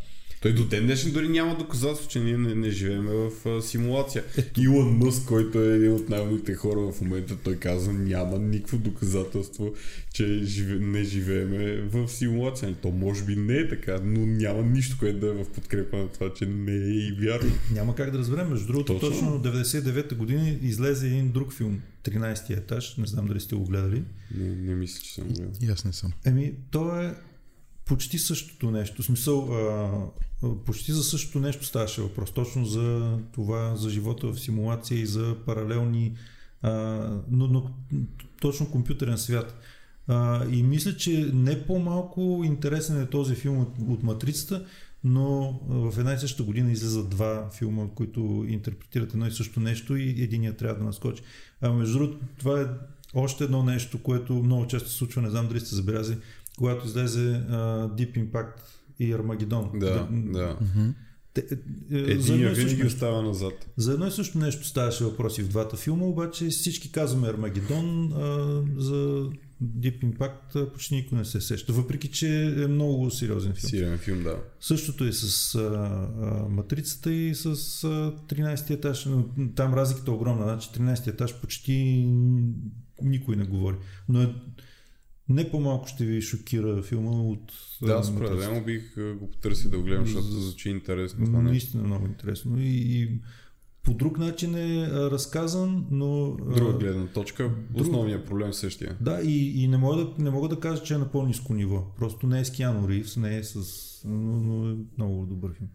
Той до ден днешен дори няма доказателство, че ние не, не живеем в а, симулация. Ето... Илон Мъск, който е един от най-умните хора в момента, той казва, няма никакво доказателство, че живе, не живеем в симулация. То може би не е така, но няма нищо, което да е в подкрепа на това, че не е и вярно. Няма как да разберем. Между другото, точно, точно в деветдесет и девета година излезе един друг филм, тринайсети етаж, не знам дали сте го гледали. Не, не мисля, че съм гледал. И аз не съм. Еми, то е почти същото нещо. В смисъл, а, почти за същото нещо ставаше въпрос. Точно за това, за живота в симулация и за паралелни, а, но, но точно компютърен свят. А, и мисля, че не по-малко интересен е този филм от, от Матрицата, но в една и съща година излезат два филма, които интерпретират едно и също нещо и единият трябва да наскочи. А между другото, това е още едно нещо, което много често се случва, не знам дали сте забелязали, когато излезе uh, Deep Impact и Армагедон. Да, да. Единият винаги остава назад. За едно и също нещо ставаше въпроси в двата филма, обаче всички казваме Армагедон, uh, за Deep Impact почти никой не се сеща. Въпреки, че е много сериозен филм. Сериозен филм, да. Същото е с uh, uh, Матрицата и с uh, тринайсети етаж. Там разликата е огромна. Значи тринайсети етаж почти никой не говори. Но е... Не по-малко ще ви шокира филма от... Да, споредено бих го потърсил да го гледам, защото звучи интересно. Това наистина много интересно. И, и по друг начин е разказан, но... Друга гледна точка, друг... основният проблем същия. Да, и, и не, мога да, не мога да кажа, че е на по-ниско ниво. Просто не е с Киану Ривз, не е с... Но, но е много добър филм.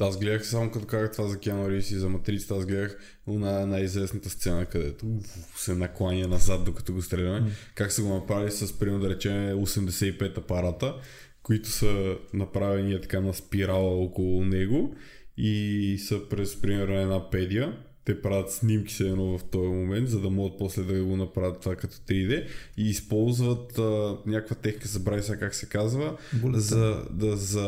Аз гледах само като казах това за Киану Ривз и за Матрицата, аз гледах на най-известната сцена, където се накланя назад, докато го стреляме. Mm. Как са го направили с, примерно да речем, осемдесет и пет апарата, които са направени така на спирала около него и са през, примерно, една педия. Те правят снимки се едно в този момент, за да могат после да го направят това като три Д и използват а, някаква техника, забрави сега как се казва, за, да, за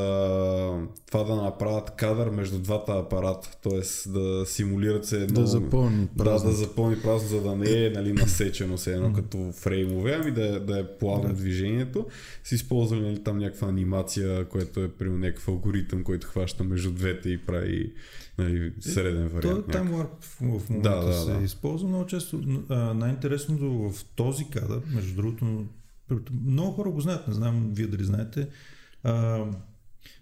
това да направят кадър между двата апарата, т.е. да симулират се едно... Да запълни празно. Да, да запълни празно, за да не е, нали, насечено се едно като фреймове, ами да, да е плавно да. Движението. Са използвали, нали, там някаква анимация, която е при някакъв алгоритъм, който хваща между двете и прави... среден вариант. Той Time Warp в момента да, да, се да. използва много често. А, най-интересното в този кадър, между другото, много хора го знаят, не знам вие дали знаете, а,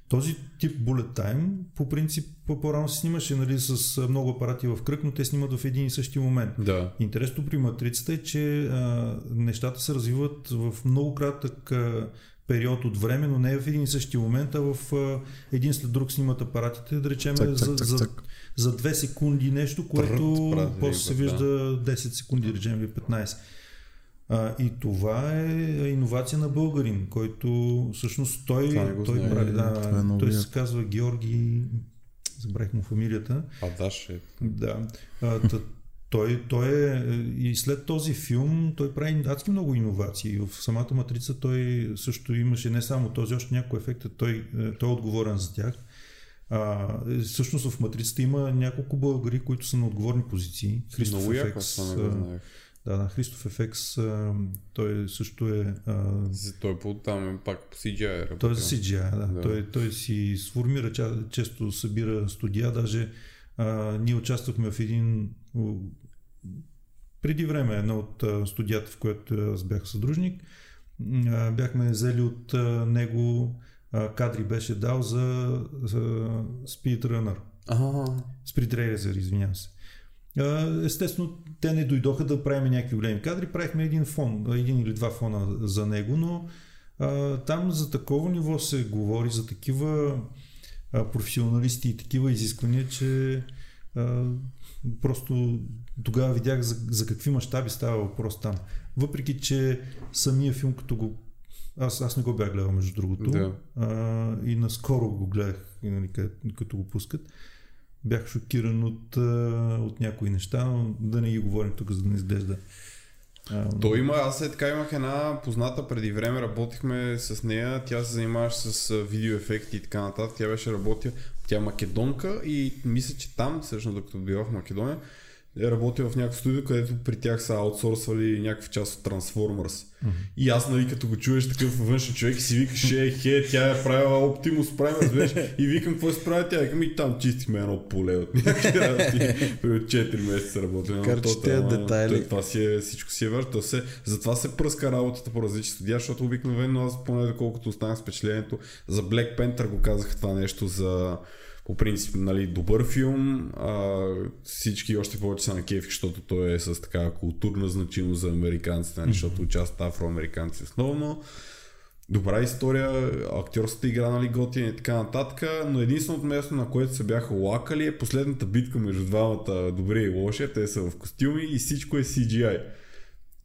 този тип bullet time по принцип по-рано се снимаше, нали, с много апарати в кръг, но те снимат в един и същи момент. Да. Интересното при Матрицата е, че а, нещата се развиват в много кратък а, период от време, но не в един и същи момент, а в а, един след друг снимат апаратите, да речем цък, за, цък, за, цък. за две секунди нещо, което Прът, после се вижда десет секунди, да речем ви петнайсет. А, и това е иновация на българин, който всъщност той, той знае, прави, да, е той се казва Георги, забравих му фамилията. Адаш е. Да. А, тът, Той, той е, и след този филм той прави адски много иновации. В самата Матрица той също имаше не само този, още някои ефекта, той, той е отговорен за тях. А, всъщност в Матрицата има няколко българи, които са на отговорни позиции. Христоф ефекс. Да, да, Христоф ефекс, той също е... А... Той там е пак по Си Джи Ай. Той е Си Джи Ай, да. да. Той, той си сформира, често събира студия, даже а, ние участвахме в един преди време, една от студията, в която аз бях съдружник, бяхме взели от него кадри, беше дал за Speedrunner. Speedrunner, извинявам се. Естествено, те не дойдоха да правим някакви големи кадри, правихме един фон, един или два фона за него, но а, там за такова ниво се говори, за такива а, професионалисти и такива изисквания, че а, просто тогава видях за, за какви мащаби става въпрос там. Въпреки че самия филм, като го... Аз, аз не го бях гледал, между другото, да. а, и наскоро го гледах, като го пускат. Бях шокиран от, от някои неща, но да не ги говорим тук, за да не изглежда. То има, аз е така имах една позната преди време, работихме с нея, тя се занимаваше с видеоефекти и така нататък, тя беше работила, тя е македонка и мисля, че там, всъщност докато била в Македония, работя в някакво студио, където при тях са аутсорсвали някаква част от Трансформърс. Mm-hmm. И аз, нали, като го чуеш такъв външен човек и си викаш, е, хе, тя е правила Оптимус Прайм, разбираш, и викам, какво се прави тя, викам, и там чистихме едно поле от някакви работи, преди четири месеца работи. Детайли. Това си е, всичко си е върто. Затова се пръска работата по различни студия, защото обикновено аз, поне доколкото останах с впечатлението, за Black Panther го казах това нещо за... По принцип, нали, добър филм, а, всички още повече са на кеф, защото той е с такава културна значимост за американците, нали, защото участват афроамериканци основно. Добра история, актьорската игра, нали, готина и така нататък, но единственото място, на което се бяха лакали, е последната битка между двамата добри и лоши, те са в костюми и всичко е си джи ай.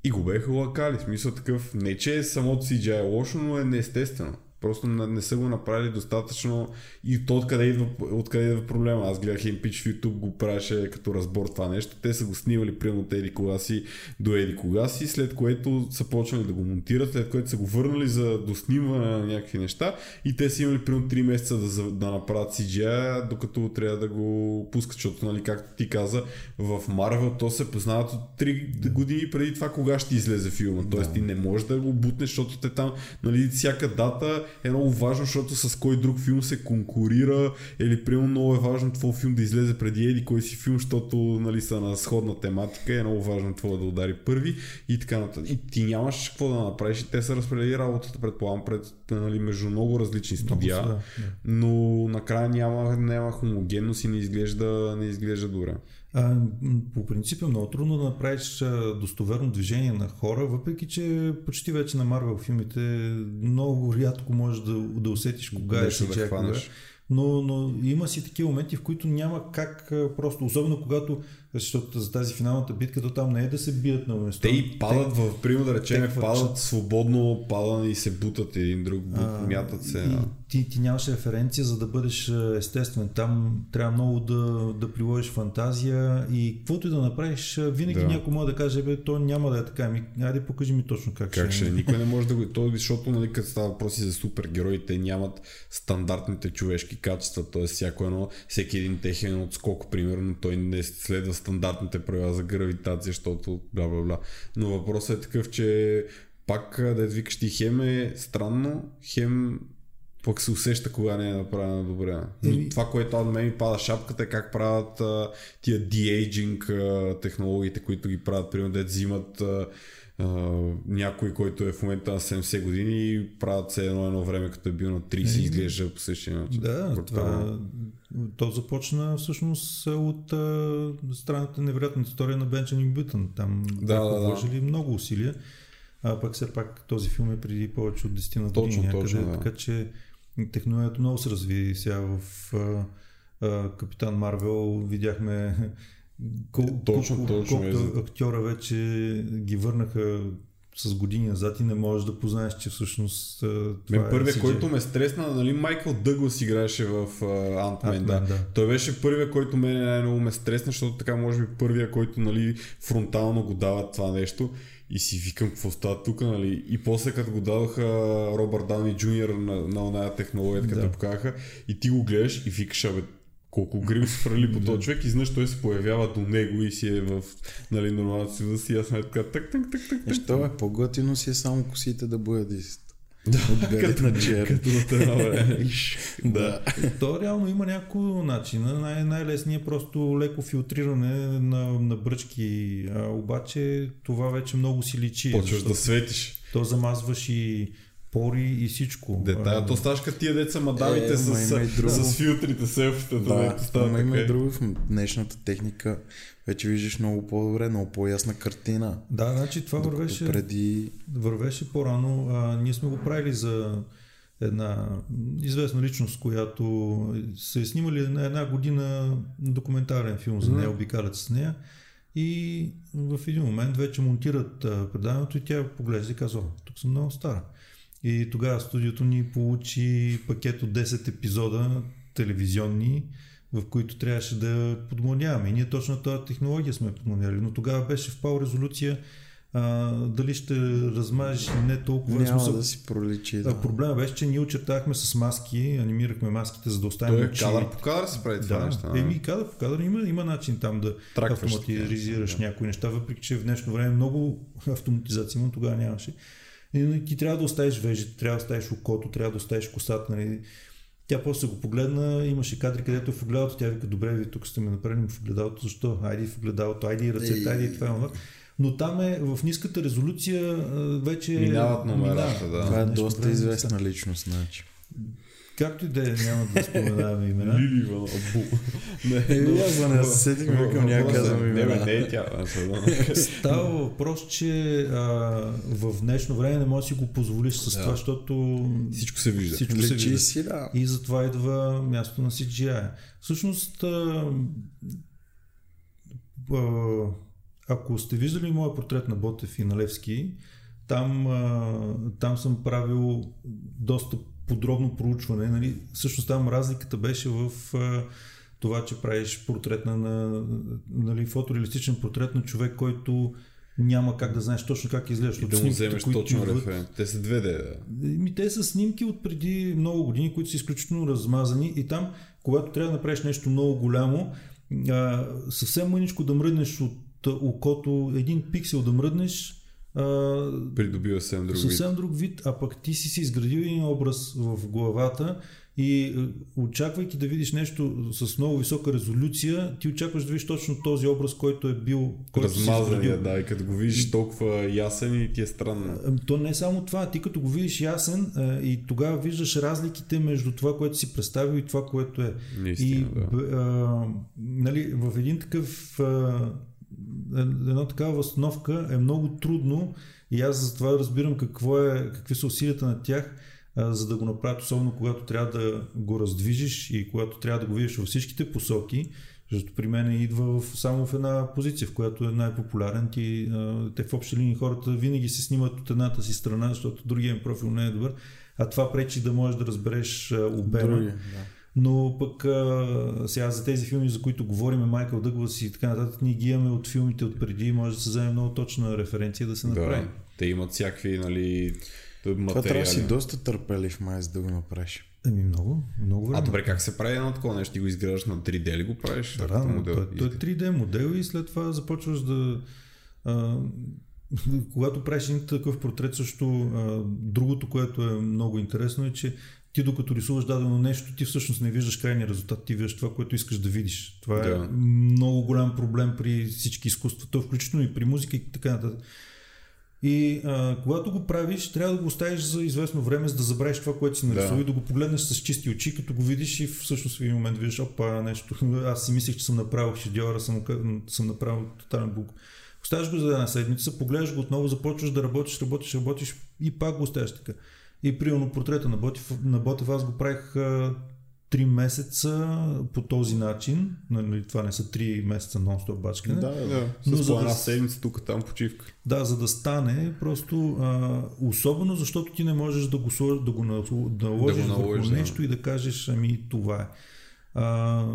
И го бяха лакали, в смисъл такъв, не че самото си джи ай е лошо, но е неестествено. Просто не са го направили достатъчно и то откъде идва, откъде идва проблема. Аз гледах Импич в YouTube, го правеше като разбор това нещо. Те са го снимали примерно от еди кога си до еди кога си, след което са почнали да го монтират, след което са го върнали за доснимване на някакви неща и те са имали примерно три месеца да, да направят си джи ай, докато трябва да го пускат, защото, нали, както ти каза, в Марвел то се познават от три години преди това кога ще излезе филма. Тоест да. Ти не можеш да го бутнеш, защото те там, нали, всяка дата е много важно, защото с кой друг филм се конкурира, или примерно много е важно твой филм да излезе преди еди кой си филм, защото, нали, са на сходна тематика, е много важно твой да удари първи и така нататък. И ти нямаш какво да направиш и те са разпределили работата, предполагам, пред, нали, между много различни студия, да, да. Но накрая няма, няма хомогенност и не изглежда, не изглежда добре. А, по принцип е много трудно да направиш достоверно движение на хора, въпреки че почти вече на Марвел филмите много рядко можеш да, да усетиш кога е си джи ай, кога. Но, но има си такива моменти, в които няма как просто, особено когато, защото за тази финалната битка, то там не е да се бият на место. Те и падат, те, в пример да речем, те, падат свободно, падат и се бутат един друг, бут, мятат се. И, ти, ти нямаш референция, за да бъдеш естествен. Там трябва много да, да приложиш фантазия и каквото и да направиш, винаги да. Някой може да каже, бе, то няма да е така. Ми, айде покажи ми точно как, как ще е. Никой не може да го... То, защото, нали, като става въпроси за супергерои, те нямат стандартните човешки качества, т.е. всяко едно, всеки един техен отскок, примерно, той не следва стандартните правила за гравитация, защото бла бла бла. Но въпросът е такъв, че пак да викаш, ти хем е странно, хем пък се усеща кога не е направено добре. Но това, което от мен ми пада шапката, е как правят а, тия de-aging а, технологиите, които ги правят, примерно да взимат а, Uh, някой, който е в момента на седемдесет години и правят се едно едно време, като е бил на трийсет, yeah. изглежда по същия начин. Да, това, то започна всъщност от а, странната невероятна история на Бенджамин Бютън. Там да, да, вложили да. Много усилия, а пък все пак този филм е преди повече от десет години някъде, точно, да. Така че технологията много се разви. Сега в а, а, Капитан Марвел видяхме Кол, точно, точно, колкото актьора вече ги върнаха с години назад и не можеш да познаеш, че всъщност това е... Първият, който ме стресна, нали, Майкъл Дъглас играеше в uh, Ant-Man, Ant-Man да. Да. Той беше първият, който мен най-много ме стресна, защото така може би първият, който, нали, фронтално го дава това нещо. И си викам, какво става тук, нали? И после като го дадоха Робърт Дауни Джуниор на, на оная технология, като да. Покаха, и ти го гледаш и викаш, абе, колко грим се фрали по този човек и знаеш, той се появява до него и си е в, нали, нормалната си да си ясна е така так-так-так-так-так. Нещо е по-готино си е само косите да бъдат исто. Да, като на чер. Като на това. Да. То реално има няколко начина. Най- най-лесният е просто леко филтриране на, на бръчки, а, обаче това вече много си личи. Почваш защото, да светиш. То замазваш и пори и всичко. Де, тая тосташка тия деца мадавите е, с, с филтрите, селфите. Да, ама има и друго. В днешната техника вече виждаш много по-добре, много по-ясна картина. Да, значи това вървеше, преди... вървеше по-рано. А, ние сме го правили за една известна личност, която се е снимали на една година документарен филм за нея, обикалят с нея. И в един момент вече монтират предаването и тя поглежда и казва: тук съм много стара. И тогава студиото ни получи пакет от десет епизода телевизионни, в които трябваше да подмладяваме. И ние точно тази технология сме подмладяли, но тогава беше в пау резолюция, а, дали ще размажеш или не толкова. Няма смисъл да си проличи. Да. Проблема беше, че ние очертахме с маски, анимирахме маските, за да оставим очи. Кадър по кадър се прави това да, неща. Еми кадър по кадър има, има начин там да тракваш, автоматизираш да. някои неща, въпреки че в днешно време много автоматизация, но тогава нямаше. И ти трябва да оставиш вежите, трябва да оставиш окото, трябва да оставиш косата. Нали. Тя после го погледна, имаше кадри, където в огледалото, тя вика: добре, ви тук сте ме направили в огледалото, защо? Айди в огледалото, айди ръцете, айди това, това. Но там е в ниската резолюция вече... Минават номерата, да. Това е нещо, доста време, известна да. личност, значи. Както и да е, няма да споменаваме имена. Лили Ван Абу. Не, аз седих ми към някакъв казвам имена. Не, не, тя. Става въпрос, че а, в днешно време не можеш да си го позволиш с това, защото... Всичко се вижда. Всичко се вижда. Си, да. И затова идва място на Си Джи Ай. Всъщност, а, а, ако сте виждали моя портрет на Ботев и на Левски, там, а, там съм правил доста подробно проучване. Нали? Всъщност там разликата беше в а, това, че правиш портрет на, на нали, фотореалистичен портрет на човек, който няма как да знаеш точно как изглежда. И да му вземеш точно референт. Те са две де. Да. Те са снимки от преди много години, които са изключително размазани и там, когато трябва да направиш нещо много голямо, а, съвсем мъничко да мръднеш от окото, един пиксел да мръднеш, Uh, придобива съвсем друг, съвсем друг вид, а пък ти си си изградил един образ в главата и очаквайки да видиш нещо с много висока резолюция, ти очакваш да видиш точно този образ, който е бил размазания, да, и като го видиш толкова ясен и ти е странно. То не е само това, ти като го видиш ясен и тогава виждаш разликите между това, което си представил и това, което е. Наистина, и, да. а, нали, в един такъв а, една такава възстановка е много трудно и аз затова разбирам какво е, какви са усилията на тях, а, за да го направят, особено когато трябва да го раздвижиш и когато трябва да го видиш във всичките посоки, защото при мен идва в, само в една позиция, в която е най-популярен. Ти, а, те в общи линии хората винаги се снимат от едната си страна, защото другия им профил не е добър, а това пречи да можеш да разбереш обема. Но пък а, сега за тези филми, за които говорим, Майкъл Дъглас и така нататък, ние ги имаме от филмите от преди, може да се вземе много точна референция да се направи. Да, те имат всякакви, нали, материали. Това трябва да си доста търпелив май, за да го направиш. Еми много, много време. А добре, как се прави едно такова нещо? Ти го изграждаш на три де ли го правиш? Да, да, той, той е три де модел и след това започваш да... А, когато правиш един такъв портрет, също а, другото, което е много интересно е, че ти докато рисуваш дадено нещо, ти всъщност не виждаш крайния резултат, ти виждаш това, което искаш да видиш. Това да. е много голям проблем при всички изкуства, то включително и при музика и така нататък. И а, когато го правиш, трябва да го оставиш за известно време, за да забравиш това, което си нарисува, да. и да го погледнеш с чисти очи, като го видиш и всъщност в един момент виждаш: опа, нещо, аз си мислех, че съм направил шедьора, съм, съм направил тотален бук. Оставяш го за една седмица, погледаш го отново, започваш да работиш, работиш, работиш и пак го оставяш така. И примерно портрета на Ботев, на Ботев аз го правих а, три месеца по този начин. Нали, това не са три месеца нон-стоп бачкане. Да, да. Но с плана да, седмица тук, там почивка. Да, за да стане просто а, особено, защото ти не можеш да го, да го наложиш да върху да. нещо и да кажеш: ами това е. А,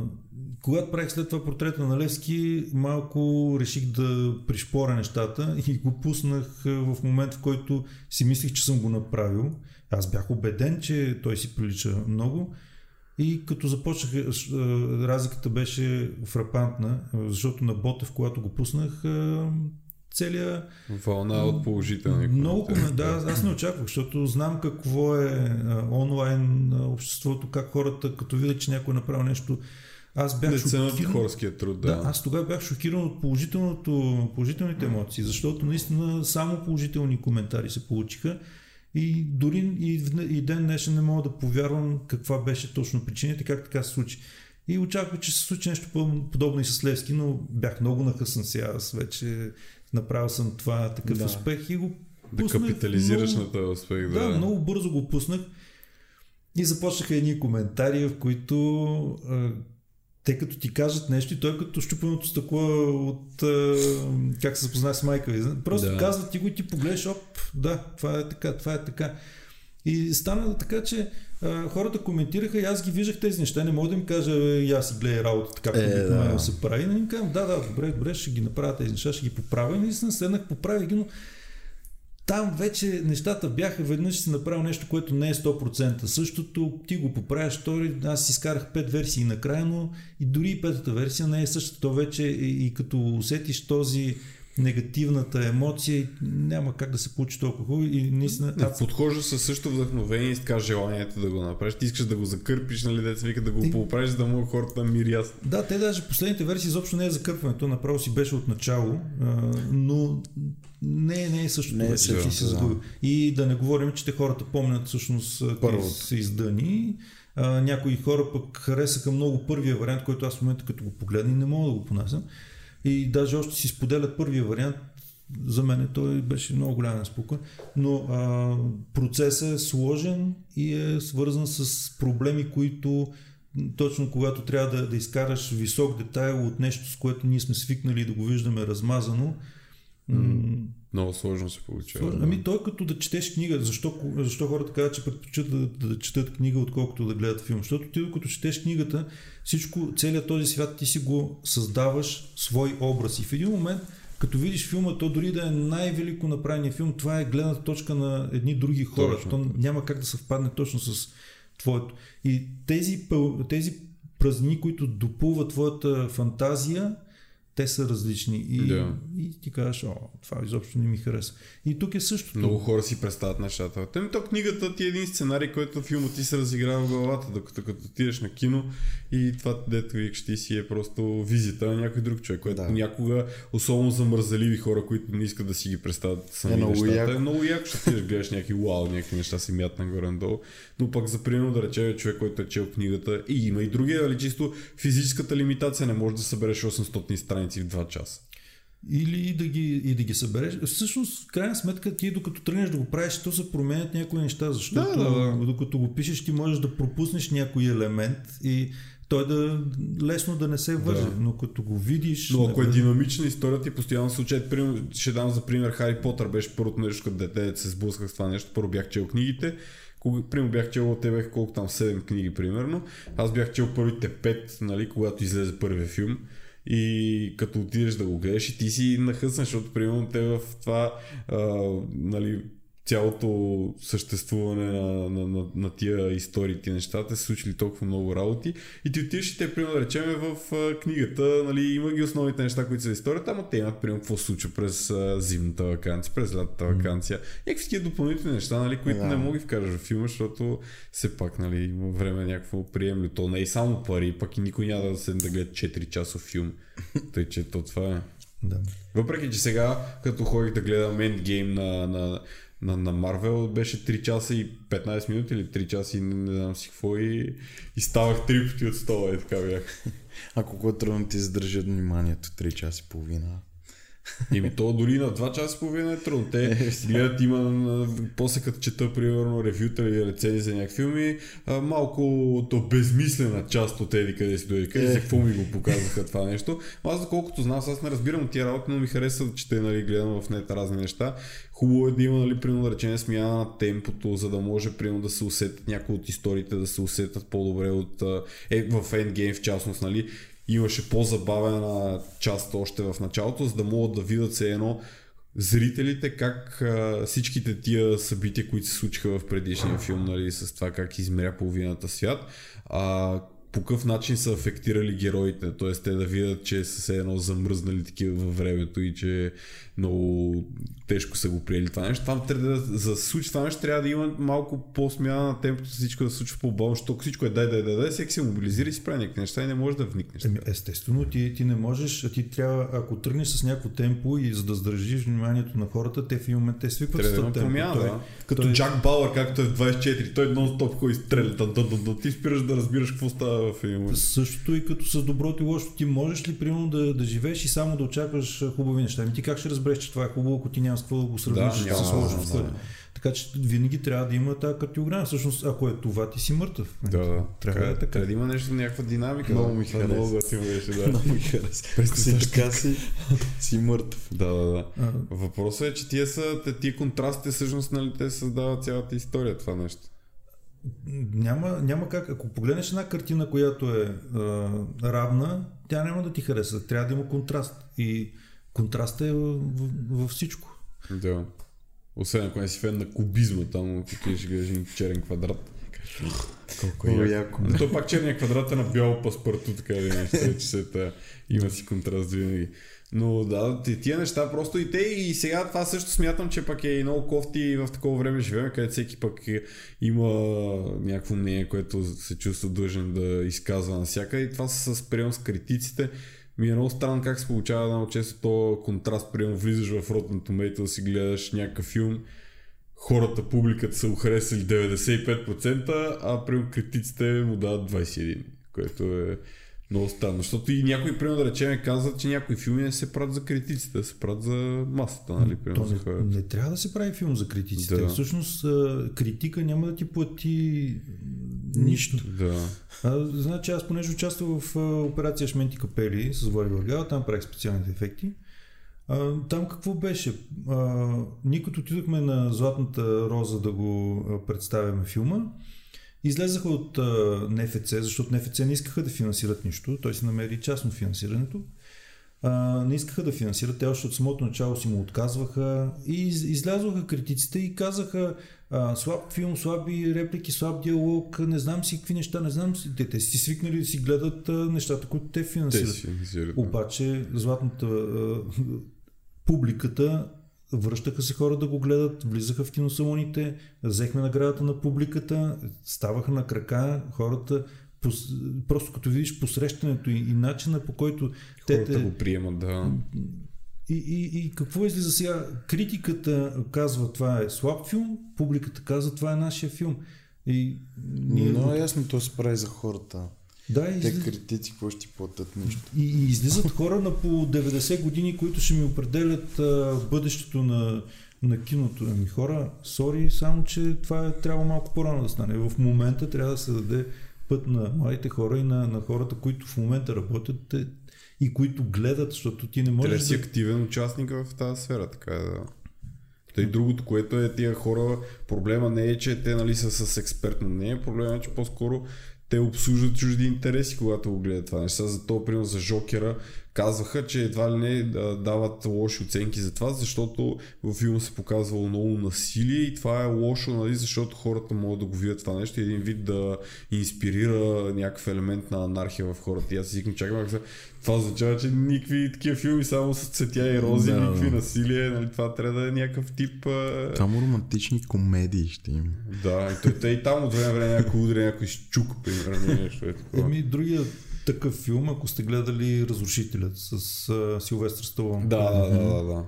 когато правих след това портрета на Левски, малко реших да пришпоря нещата и го пуснах в момент, в който си мислих, че съм го направил. Аз бях убеден, че той си прилича много и като започнах, разликата беше фрапантна, защото на Ботев, когато го пуснах, целия... Вълна от положителни. Много коментари. Да, аз не очаквах, защото знам какво е онлайн обществото, как хората, като видят, че някой направи нещо. Аз бях шокиран. Хорския труд, да. Да, аз тогава бях шокиран от положителното, положителните емоции, защото наистина само положителни коментари се получиха И дори и, и ден днешен не мога да повярвам каква беше точно причината и как така се случи. И очаквах, че се случи нещо подобно и с Левски, но бях много нахъсан сега. Аз вече направил съм това такъв да. успех и го пуснах. Да капитализираш много, на този успех. Да. да, много бързо го пуснах. И започнаха едни коментари, в които а, те като ти кажат нещо и той като щупеното стъкло от а, как се запознах с майка. Просто да. казват ти го и ти погледаш, оп, да, това е така, това е така. И стана така, че а, хората коментираха и аз ги виждах тези неща. Не мога да им кажа, и аз си гледай работата, както е, да. да се прави. И не им казвам, да, да, добре, добре, ще ги направя тези неща, ще ги поправя. И наистина седнах, поправя ги, но там вече нещата бяха, веднъж си направил нещо, което не е сто процента същото, ти го поправяш, втори, аз изкарах пет версии накрая, но и дори и петата версия не е същата. То вече и като усетиш този негативната емоция, няма как да се получи толкова хубаво и наистина... Да, подхожда със същото вдъхновение и така желанието да го направиш, ти искаш да го закърпиш, нали, деца вика да го и... поправиш, да могат хората мирят. Да, те даже последните версии изобщо не е закърпването, направо си беше от начало, но не, не е същото не вече, е ти се загуби. Да. И да не говорим, че те хората помнят всъщност тези са издани. Някои хора пък харесаха много първия вариант, който аз в момента като го погледна и не мога да го понасям. И даже още си споделят първия вариант. За мен той беше много голям спокой, но а, процесът е сложен и е свързан с проблеми, които точно когато трябва да, да изкараш висок детайл от нещо, с което ние сме свикнали да го виждаме размазано. Mm. Много сложно се получава. Сложно. Ами той като да четеш книга, защо, защо хората казват, че предпочитат да, да четат книга, отколкото да гледат филм? Защото ти докато четеш книгата, всичко, целият този свят ти си го създаваш свой образ. И в един момент, като видиш филма, то дори да е най-велико направения филм, това е гледната точка на едни други хора. Точно. То няма как да съвпадне точно с твоето. И тези, тези празни, които допълват твоята фантазия, те са различни и, yeah. и ти кажеш, о, това изобщо не ми хареса. И тук е същото. Много хора си представят нещата. Тъм, то книгата ти е един сценарий, който филма ти се разиграва в главата, докато като отидеш на кино и това, дето викаш, ти си е просто визита на някой друг човек, което да. някога, особено за мързаливи хора, които не искат да си ги представят сами е нещата. Яко. Е много яко, ще ти гледаш някакви уау, някакви неща се мият нагоре-надолу. Но пак за пример да рече човек, който е чел книгата и има и другия, али чисто физическата лимитация, не може да събереш осемстотин страници в два часа. Или да ги, и да ги събереш. Всъщност, в крайна сметка, ти докато тръгнеш да го правиш, то се променят някои неща, защото да, да, да. докато го пишеш, ти можеш да пропуснеш някой елемент и той да лесно да не се върже, да. но като го видиш... Но ако е динамична история, ти постоянно се учат. Ще дам за пример Хари Потър, беше първото нещо, като дете се сблъсках с това нещо. Първо бях чел книгите, примерно бях чел от тебе колко там седем книги, примерно. Аз бях чел първите пет, нали, когато излезе първия филм. И като отидеш да го гледаш и ти си нахъсна, защото примерно те в това а, нали, цялото съществуване на, на, на, на тия истории, тия нещата се случили толкова много работи и ти отидеш и те, примерно да речем в а, книгата, нали, има ги основните неща, които са в историята, ама те имат примерно какво се случва през а, зимната ваканция, през лятната ваканция, някакви такива допълнителни неща, нали, които yeah. не мога да вкараш в филма, защото все пак нали, има време някакво приемливо, то не е само пари, пак и никой няма да седне да гледа четири часов филм, тъй че то това е. Да. Въпреки, че сега като ходих да гледам Endgame на, на На, на Марвел беше три часа и петнайсет минути или три часа и не, не знам си какво и, и ставах три пъти от стола и така бях. А колко трудно ти задържат вниманието три часа и половина? Еми то дори на два часа и половина е трудно. Те гледат, има после като чета примерно ревюта или рецензии за някакви филми, малко то безмислена част от еди къде си дойде, къде си, какво ми го показаха това нещо. Аз доколкото знам, аз не разбирам от тия работа, но ми харесва да чета, нали, гледам в нета разни неща. Хубаво е да има, нали, примерно да речене смяна на темпото, за да може примерно да се усетят някои от историите, да се усетят по-добре от е, в Endgame в частност, нали. Имаше по-забавена част още в началото, за да могат да видят все едно зрителите как а, всичките тия събития, които се случиха в предишния филм, нали, с това как измря половината свят, а, по какъв начин са афектирали героите. Т.е. те да видят, че са се едно замръзнали такива във времето и че много тежко са го приели това нещо. Там трябва да, за да се случи това нещо, трябва да има малко по-смяна на темпото, всичко да се случва по-бавно, защото всичко е дай, дай, дай, дай, всеки се мобилизира и си прави някакви неща и не можеш да вникнеш. Еми, естествено, ти, ти не можеш, а ти трябва, ако тръгнеш с някакво темпо и за да задържиш вниманието на хората, те в един момент те свикват с това темпо. Да. Той, като той... Джак Бауър, както е в двайсет и четири, той нон-стоп ходи стреля, ти спираш да разбираш какво става в един момент. Същото и като с доброто и лошото, ти можеш ли примерно да, да живееш и само да очакваш хубави неща? Ами ти как ще разбереш, че това е хубаво, ако ти няма с какво да го сравниш, да, с сложност. Да, да. Така че винаги трябва да има тази картиограма. Всъщност, ако е това, ти си мъртъв. Да, да. Трябва да е така. Трябва да има нещо, някаква динамика. Много ми хареса. Много да си върши, да. Много ми хареса. Представиш така си, си мъртъв. Да, да, да. А, въпросът е, че тия са, тия контрастите всъщност, нали, те създават цялата история, това нещо. Няма, няма как. Ако погледнеш една картина, която е а, равна, тя няма да ти хареса. Трябва да има контраст. И контрастът е във всичко. Да. Освен ако не си фен на кубизма, там ще гледаш един черен квадрат. Колко е яко. Но то пак черния квадрат е на бяло паспорту, така да не ще, че се та, има си контраст винаги. Но да, тия неща просто и те, и сега това също смятам, че пак е и много кофти в такова време живеем, където всеки пък има някакво мнение, което се чувства длъжен да изказва навсякъде, и това с прием с критиците. Ми е много странно как се получава много често то контраст, прием влизаш в Rotten Tomatoes да си гледаш някакъв филм, хората, публиката са охаресали деветдесет и пет процента, а прием критиците му дават двайсет и един процента, което е много странно, защото и някои, примерно да речем, казват, че някои филми не се правят за критиците, се правят за масата, нали? Примерно, не, за не трябва да се прави филм за критиците, да. Всъщност критика няма да ти плати нищо. Да. А, значи аз понеже участвах в операция Шменти капели с Влади Варгава, там правих специалните ефекти. А, там какво беше? А, ние като отидохме на Златната роза да го представяме филма, излезаха от НФЦ, защото НФЦ не искаха да финансират нищо, той си намери частно финансирането. А, не искаха да финансират, те още от самото начало си му отказваха и излязоха критиците и казаха а, слаб филм, слаби реплики, слаб диалог, не знам си какви неща, не знам си. Те, те си свикнали да си гледат а, нещата, които те финансират. Те финансират. Обаче златната а, публиката, връщаха се хора да го гледат, влизаха в киносалоните, взехме наградата на публиката, ставаха на крака хората. Просто като видиш посрещането и, и начина, по който хората те, те... го приемат, да. И, и, и какво излиза сега? Критиката казва това е слаб филм, публиката казва това е нашия филм. И... Ние... Но ясно, то се прави за хората. Да, те изли... критици, какво ще ти платят нещо. И, и излизат хора на по деветдесет години, които ще ми определят а, бъдещето на, на киното. Ами хора, сори, само че това е, трябва малко по-рано да стане. В момента трябва да се даде път на младите хора и на, на хората, които в момента работят и които гледат, защото ти не можеш да... Трябва да си активен участник в тази сфера, така да... И другото, което е тия хора, проблема не е, че те нали са с експертно мнение, проблема е, че по-скоро те обслужват чужди интереси, когато го гледат това неща. За то, примерно за Жокера, казваха, че едва ли не дават лоши оценки за това, защото във филма се показвало много насилие и това е лошо, нали, защото хората могат да го видят това нещо и един вид да инспирира някакъв елемент на анархия в хората. И аз си чакам, това означава, че никакви такива филми само с цветя и рози, да, никакви да. насилие, нали, това трябва да е някакъв тип... Само романтични комедии ще има. Да, и, той, той, и там от време време някой удря, някой щук, примерно, нещо е такова. Еми, другия... такъв филм, ако сте гледали Разрушителят с uh, Силвестър Сталон. Да, да, да, да.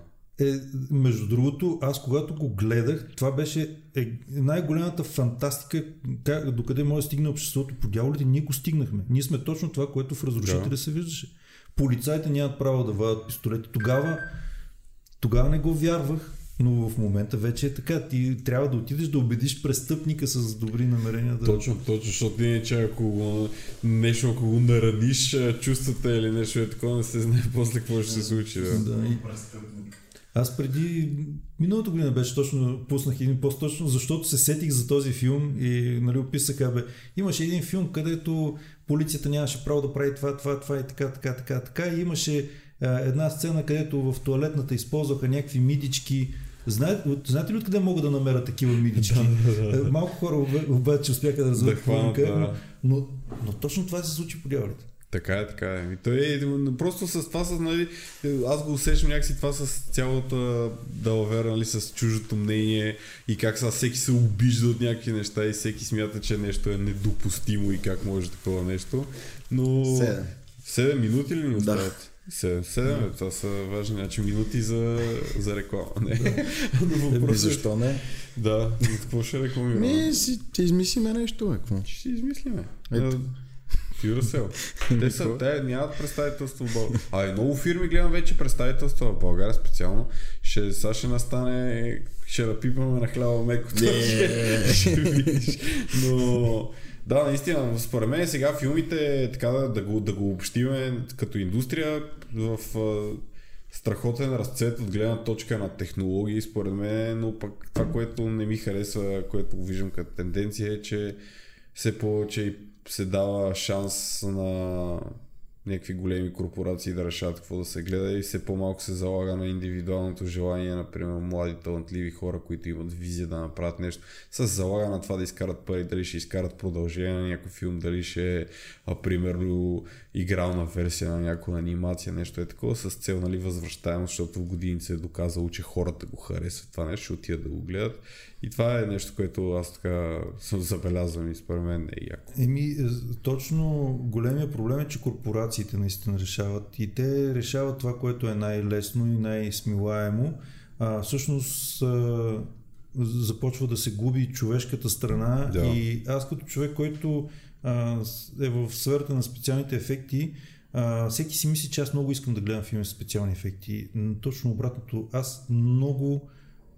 Е, между другото, аз когато го гледах, това беше е, най-голямата фантастика, как, докъде може да стигне обществото по дяволите, ние го стигнахме. Ние сме точно това, което в Разрушителя да. се виждаше. Полицаите нямат право да вадят пистолети. Тогава, тогава не го вярвах. Но в момента вече е така. Ти трябва да отидеш да убедиш престъпника с добри намерения. Да... Точно, точно, защото не е, че ако го, нещо, ако го нараниш чувствата или нещо е такова, не се знае после какво ще се случи. Да. Да, и... Аз преди миналата година беше точно, пуснах един пост точно, защото се сетих за този филм и нали, описах, бе, имаше един филм, където полицията нямаше право да прави това, това, това и така, така, така, така. И имаше една сцена, където в туалетната използваха някакви мидички. Знаете, знаете ли откъде могат да намерят такива мидички? Малко хора обаче успяха да разберат хванка, но Но точно това се случи по дяволите. Така е, така е. И той, просто с това с, нали, аз го усещам някакси това с цялата далавера, нали, с чуждото мнение и как са, всеки се обижда от някакви неща и всеки смята, че нещо е недопустимо и как може такова нещо. Но... седем. седем минути ли ни остават? Да. седем, това са важни, значи минути за, за реклама. Не? Да. Защо не? Да, за какво ще рекламираме? Ние ще измислиме нещо, какво? Ще измислиме. Ето. Юрасел. Те са, те нямат представителство в България. А и много фирми гледам вече представителство в България специално. Ще, сега ще настане, ще напипаме на хляба меко. Yeah. Ще видиш. Но да, наистина, според мен сега филмите, така да, да, го, да го общиме като индустрия в страхотен разцвет от гледна точка на технологии, според мен, но пък това, което не ми харесва, което го виждам като тенденция е, че все повече и се дава шанс на някакви големи корпорации да решават какво да се гледа и все по-малко се залага на индивидуалното желание, например млади талантливи хора, които имат визия да направят нещо, се залага на това да изкарат пари, дали ще изкарат продължение на някой филм, дали ще е примерно игрална версия на някоя анимация, нещо е такова с цел, нали, възвръщаемост, защото в години се е доказало, че хората го харесват това нещо, ще отидат да го гледат. И това е нещо, което аз така съм забелязвам и според мен е яко. Еми, точно големия проблем е, че корпорациите наистина решават и те решават това, което е най-лесно и най-смилаемо. А, всъщност а, започва да се губи човешката страна, да. И аз като човек, който а, е в сферата на специалните ефекти, а, всеки си мисли, че аз много искам да гледам филми с специални ефекти. Точно обратното, аз много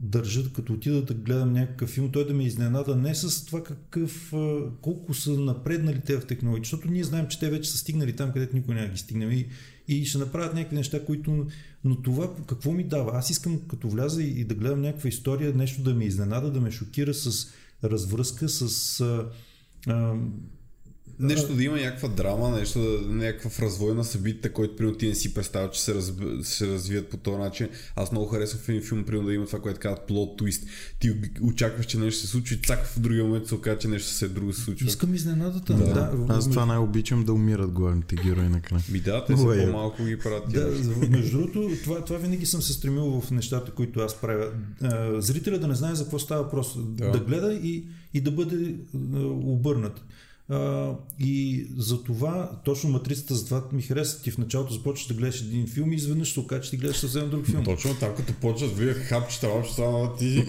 държат, като отида да гледам някакъв филм, той да ме изненада не с това какъв, колко са напреднали те в технологии, защото ние знаем, че те вече са стигнали там, където никой няма ги стигнем и, и ще направят някакви неща, които... Но това какво ми дава? Аз искам като вляза и да гледам някаква история, нещо да ме изненада, да ме шокира с развръзка, с... А, а... нещо да има някаква драма, нещо, някакъв развой на събитията, който примерно ти не си представя, че се, разби, се развият по този начин. Аз много харесвам в един филм, примерно да има това, което казват plot twist. Ти очакваш, че нещо се случва и цак в другия момент се окаже, че нещо се друго се случва. Искам изненадата. Да. Да. Аз това най-обичам да умират главните герои накрая. Би да, те са Уе, по-малко ги правят. Да, между другото, това, това винаги съм се стремил в нещата, които аз правя. Зрителя да не знае за какво става въпрос. Да, да гледа и, и да бъде обърнат. Uh, и за това, точно матрицата за това ми хареса. Ти в началото започваш да гледаш един филм и изведнъж се окаже, че ти гледаш съвсем друг филм. Точно така, като почваш да видях хапчета, общо само ти.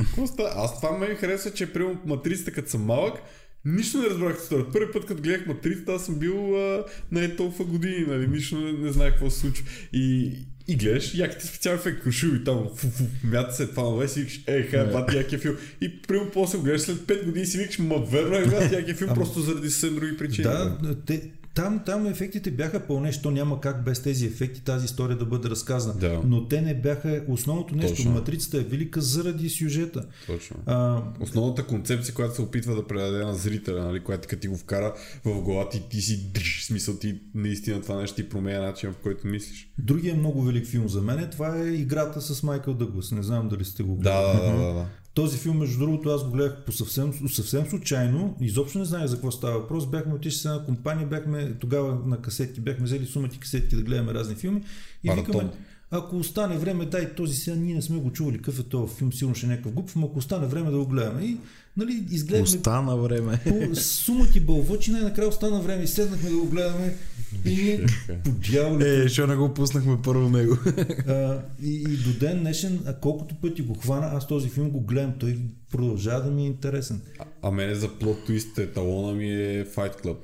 Аз това ме хареса, че приема матрицата като съм малък. Нищо не разбрах това. Първи път, като гледах матрицата, аз съм бил а, на е толкова години, нали, нищо не, не знаех какво се случва. И, и гледаш, яките специални ефект кошуви там, фу-фу, мята се това нове си викаш, е, хай, бати, якия филм. И прямо после гледаш след пет години си викаш, ма верно е, бати, якия филм, просто заради съвсем други причини. Да, те, там, там ефектите бяха пълне, що няма как без тези ефекти тази история да бъде разказана. Да. Но те не бяха основното нещо. Точно. Матрицата е велика заради сюжета. Точно. А, основната концепция, която се опитва да предаде на зрителя, нали, която като ти го вкара в главата и ти си дриш, смисъл ти наистина това нещо ти променя начинът, в който мислиш. Другия много велик филм за мен е, това е Играта с Майкъл Дъглас. Не знам дали сте го гледали. Да, да, да, да. Този филм, между другото, аз го гледах по съвсем, съвсем случайно, изобщо не знаех за какво става въпрос. Бяхме отишли с една компания, бяхме тогава на касетки, бяхме взели сумати касетки да гледаме разни филми и Маратон. Викаме, ако остане време, дай този сега, ние не сме го чували какъв е този филм, сигурно ще е някакъв глупов, но ако остане време да го гледаме и, нали, изгледаме... Остана време. По сумати бълвочи, най-накрая остана време и седнахме да го гледаме. И по дяволите. Е, що не го пуснахме първо него. А, и, и до ден днешен, а колкото пъти го хвана, аз този филм го гледам, той продължава да ми е интересен. А, а мене за плот твист еталона ми е Fight Club.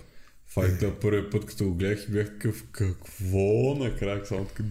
Fight Club първият път, като го гледах и бях такъв, какво накрая, само така,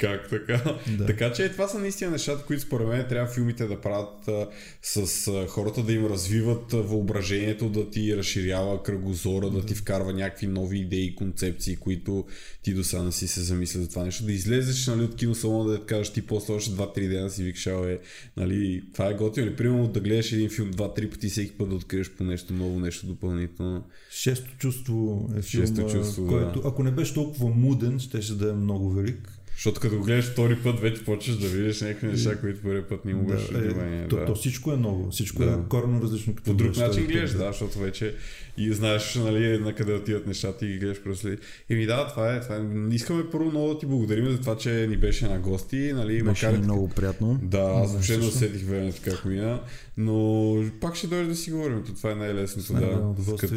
как така. Да. Така че това са наистина нещата, които според мен трябва филмите да правят а, с а, хората, да им развиват а, въображението, да ти разширява кръгозора, да, да ти вкарва някакви нови идеи и концепции, които ти до сега не си се замисля за това нещо. Да излезеш, нали, от киносалона, да ти кажеш, ти после още два-три дена си викшал е, нали, това е готино. Или примерно да гледаш един филм два-три пъти, всеки път да откриеш по нещо ново, нещо допълнително. Шесто чувство. Е филм, Шесто чувство, който, да. Ако не беше толкова муден, щеше да е много велик. Защото като го гледаш втори път, вече почваш да видиш някакви неща, които първи път не му беше внимание. Да, то, да. то всичко е ново, всичко да. е коренно различно. По друг начин гледаш, да, защото вече и знаеш, нали, на къде отиват нещата и ги гледаш просто. И ми да, това е, това е. Искаме първо много да ти благодарим за това, че ни беше на гости. Нали, беше макар... много приятно. Да, аз въобще не усетих времето как мина, но пак ще дойде да си говорим. Това е най-лесното, да, да, като,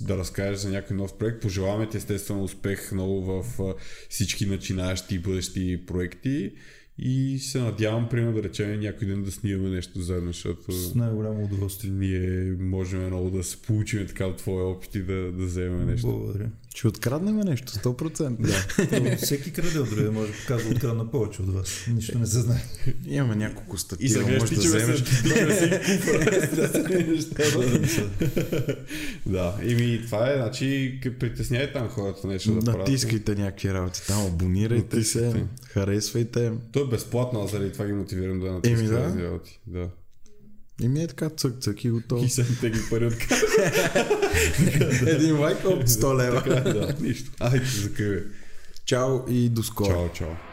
да разкажеш за някой нов проект. Пожелаваме ти естествено успех много в всички начинащи и бъдещи проекти. И се надявам, примерно, да речем някой ден да снимаме нещо заедно, защото с най-голямо удоволствие. Ние можем много да се получим така от твоя опит и да, да вземем нещо. Благодаря. Ще откраднем нещо, сто процента. Да. Всеки краде от другия може да показва открадна повече от вас. Нищо не се знае. Имаме няколко статива, може да вземеш. Да, ими това е, значи притесняйте там хората нещо да правят. Натискайте някакви работи там, абонирайте се, харесвайте. То е безплатно, аз заради това ги мотивирам да натискат тези работи. Да. И ми е така цък-цък и готово. И сега те ги пари от един лайк от сто лева. Нищо. Айде, закъве. Чао и до скоро. Чао, чао.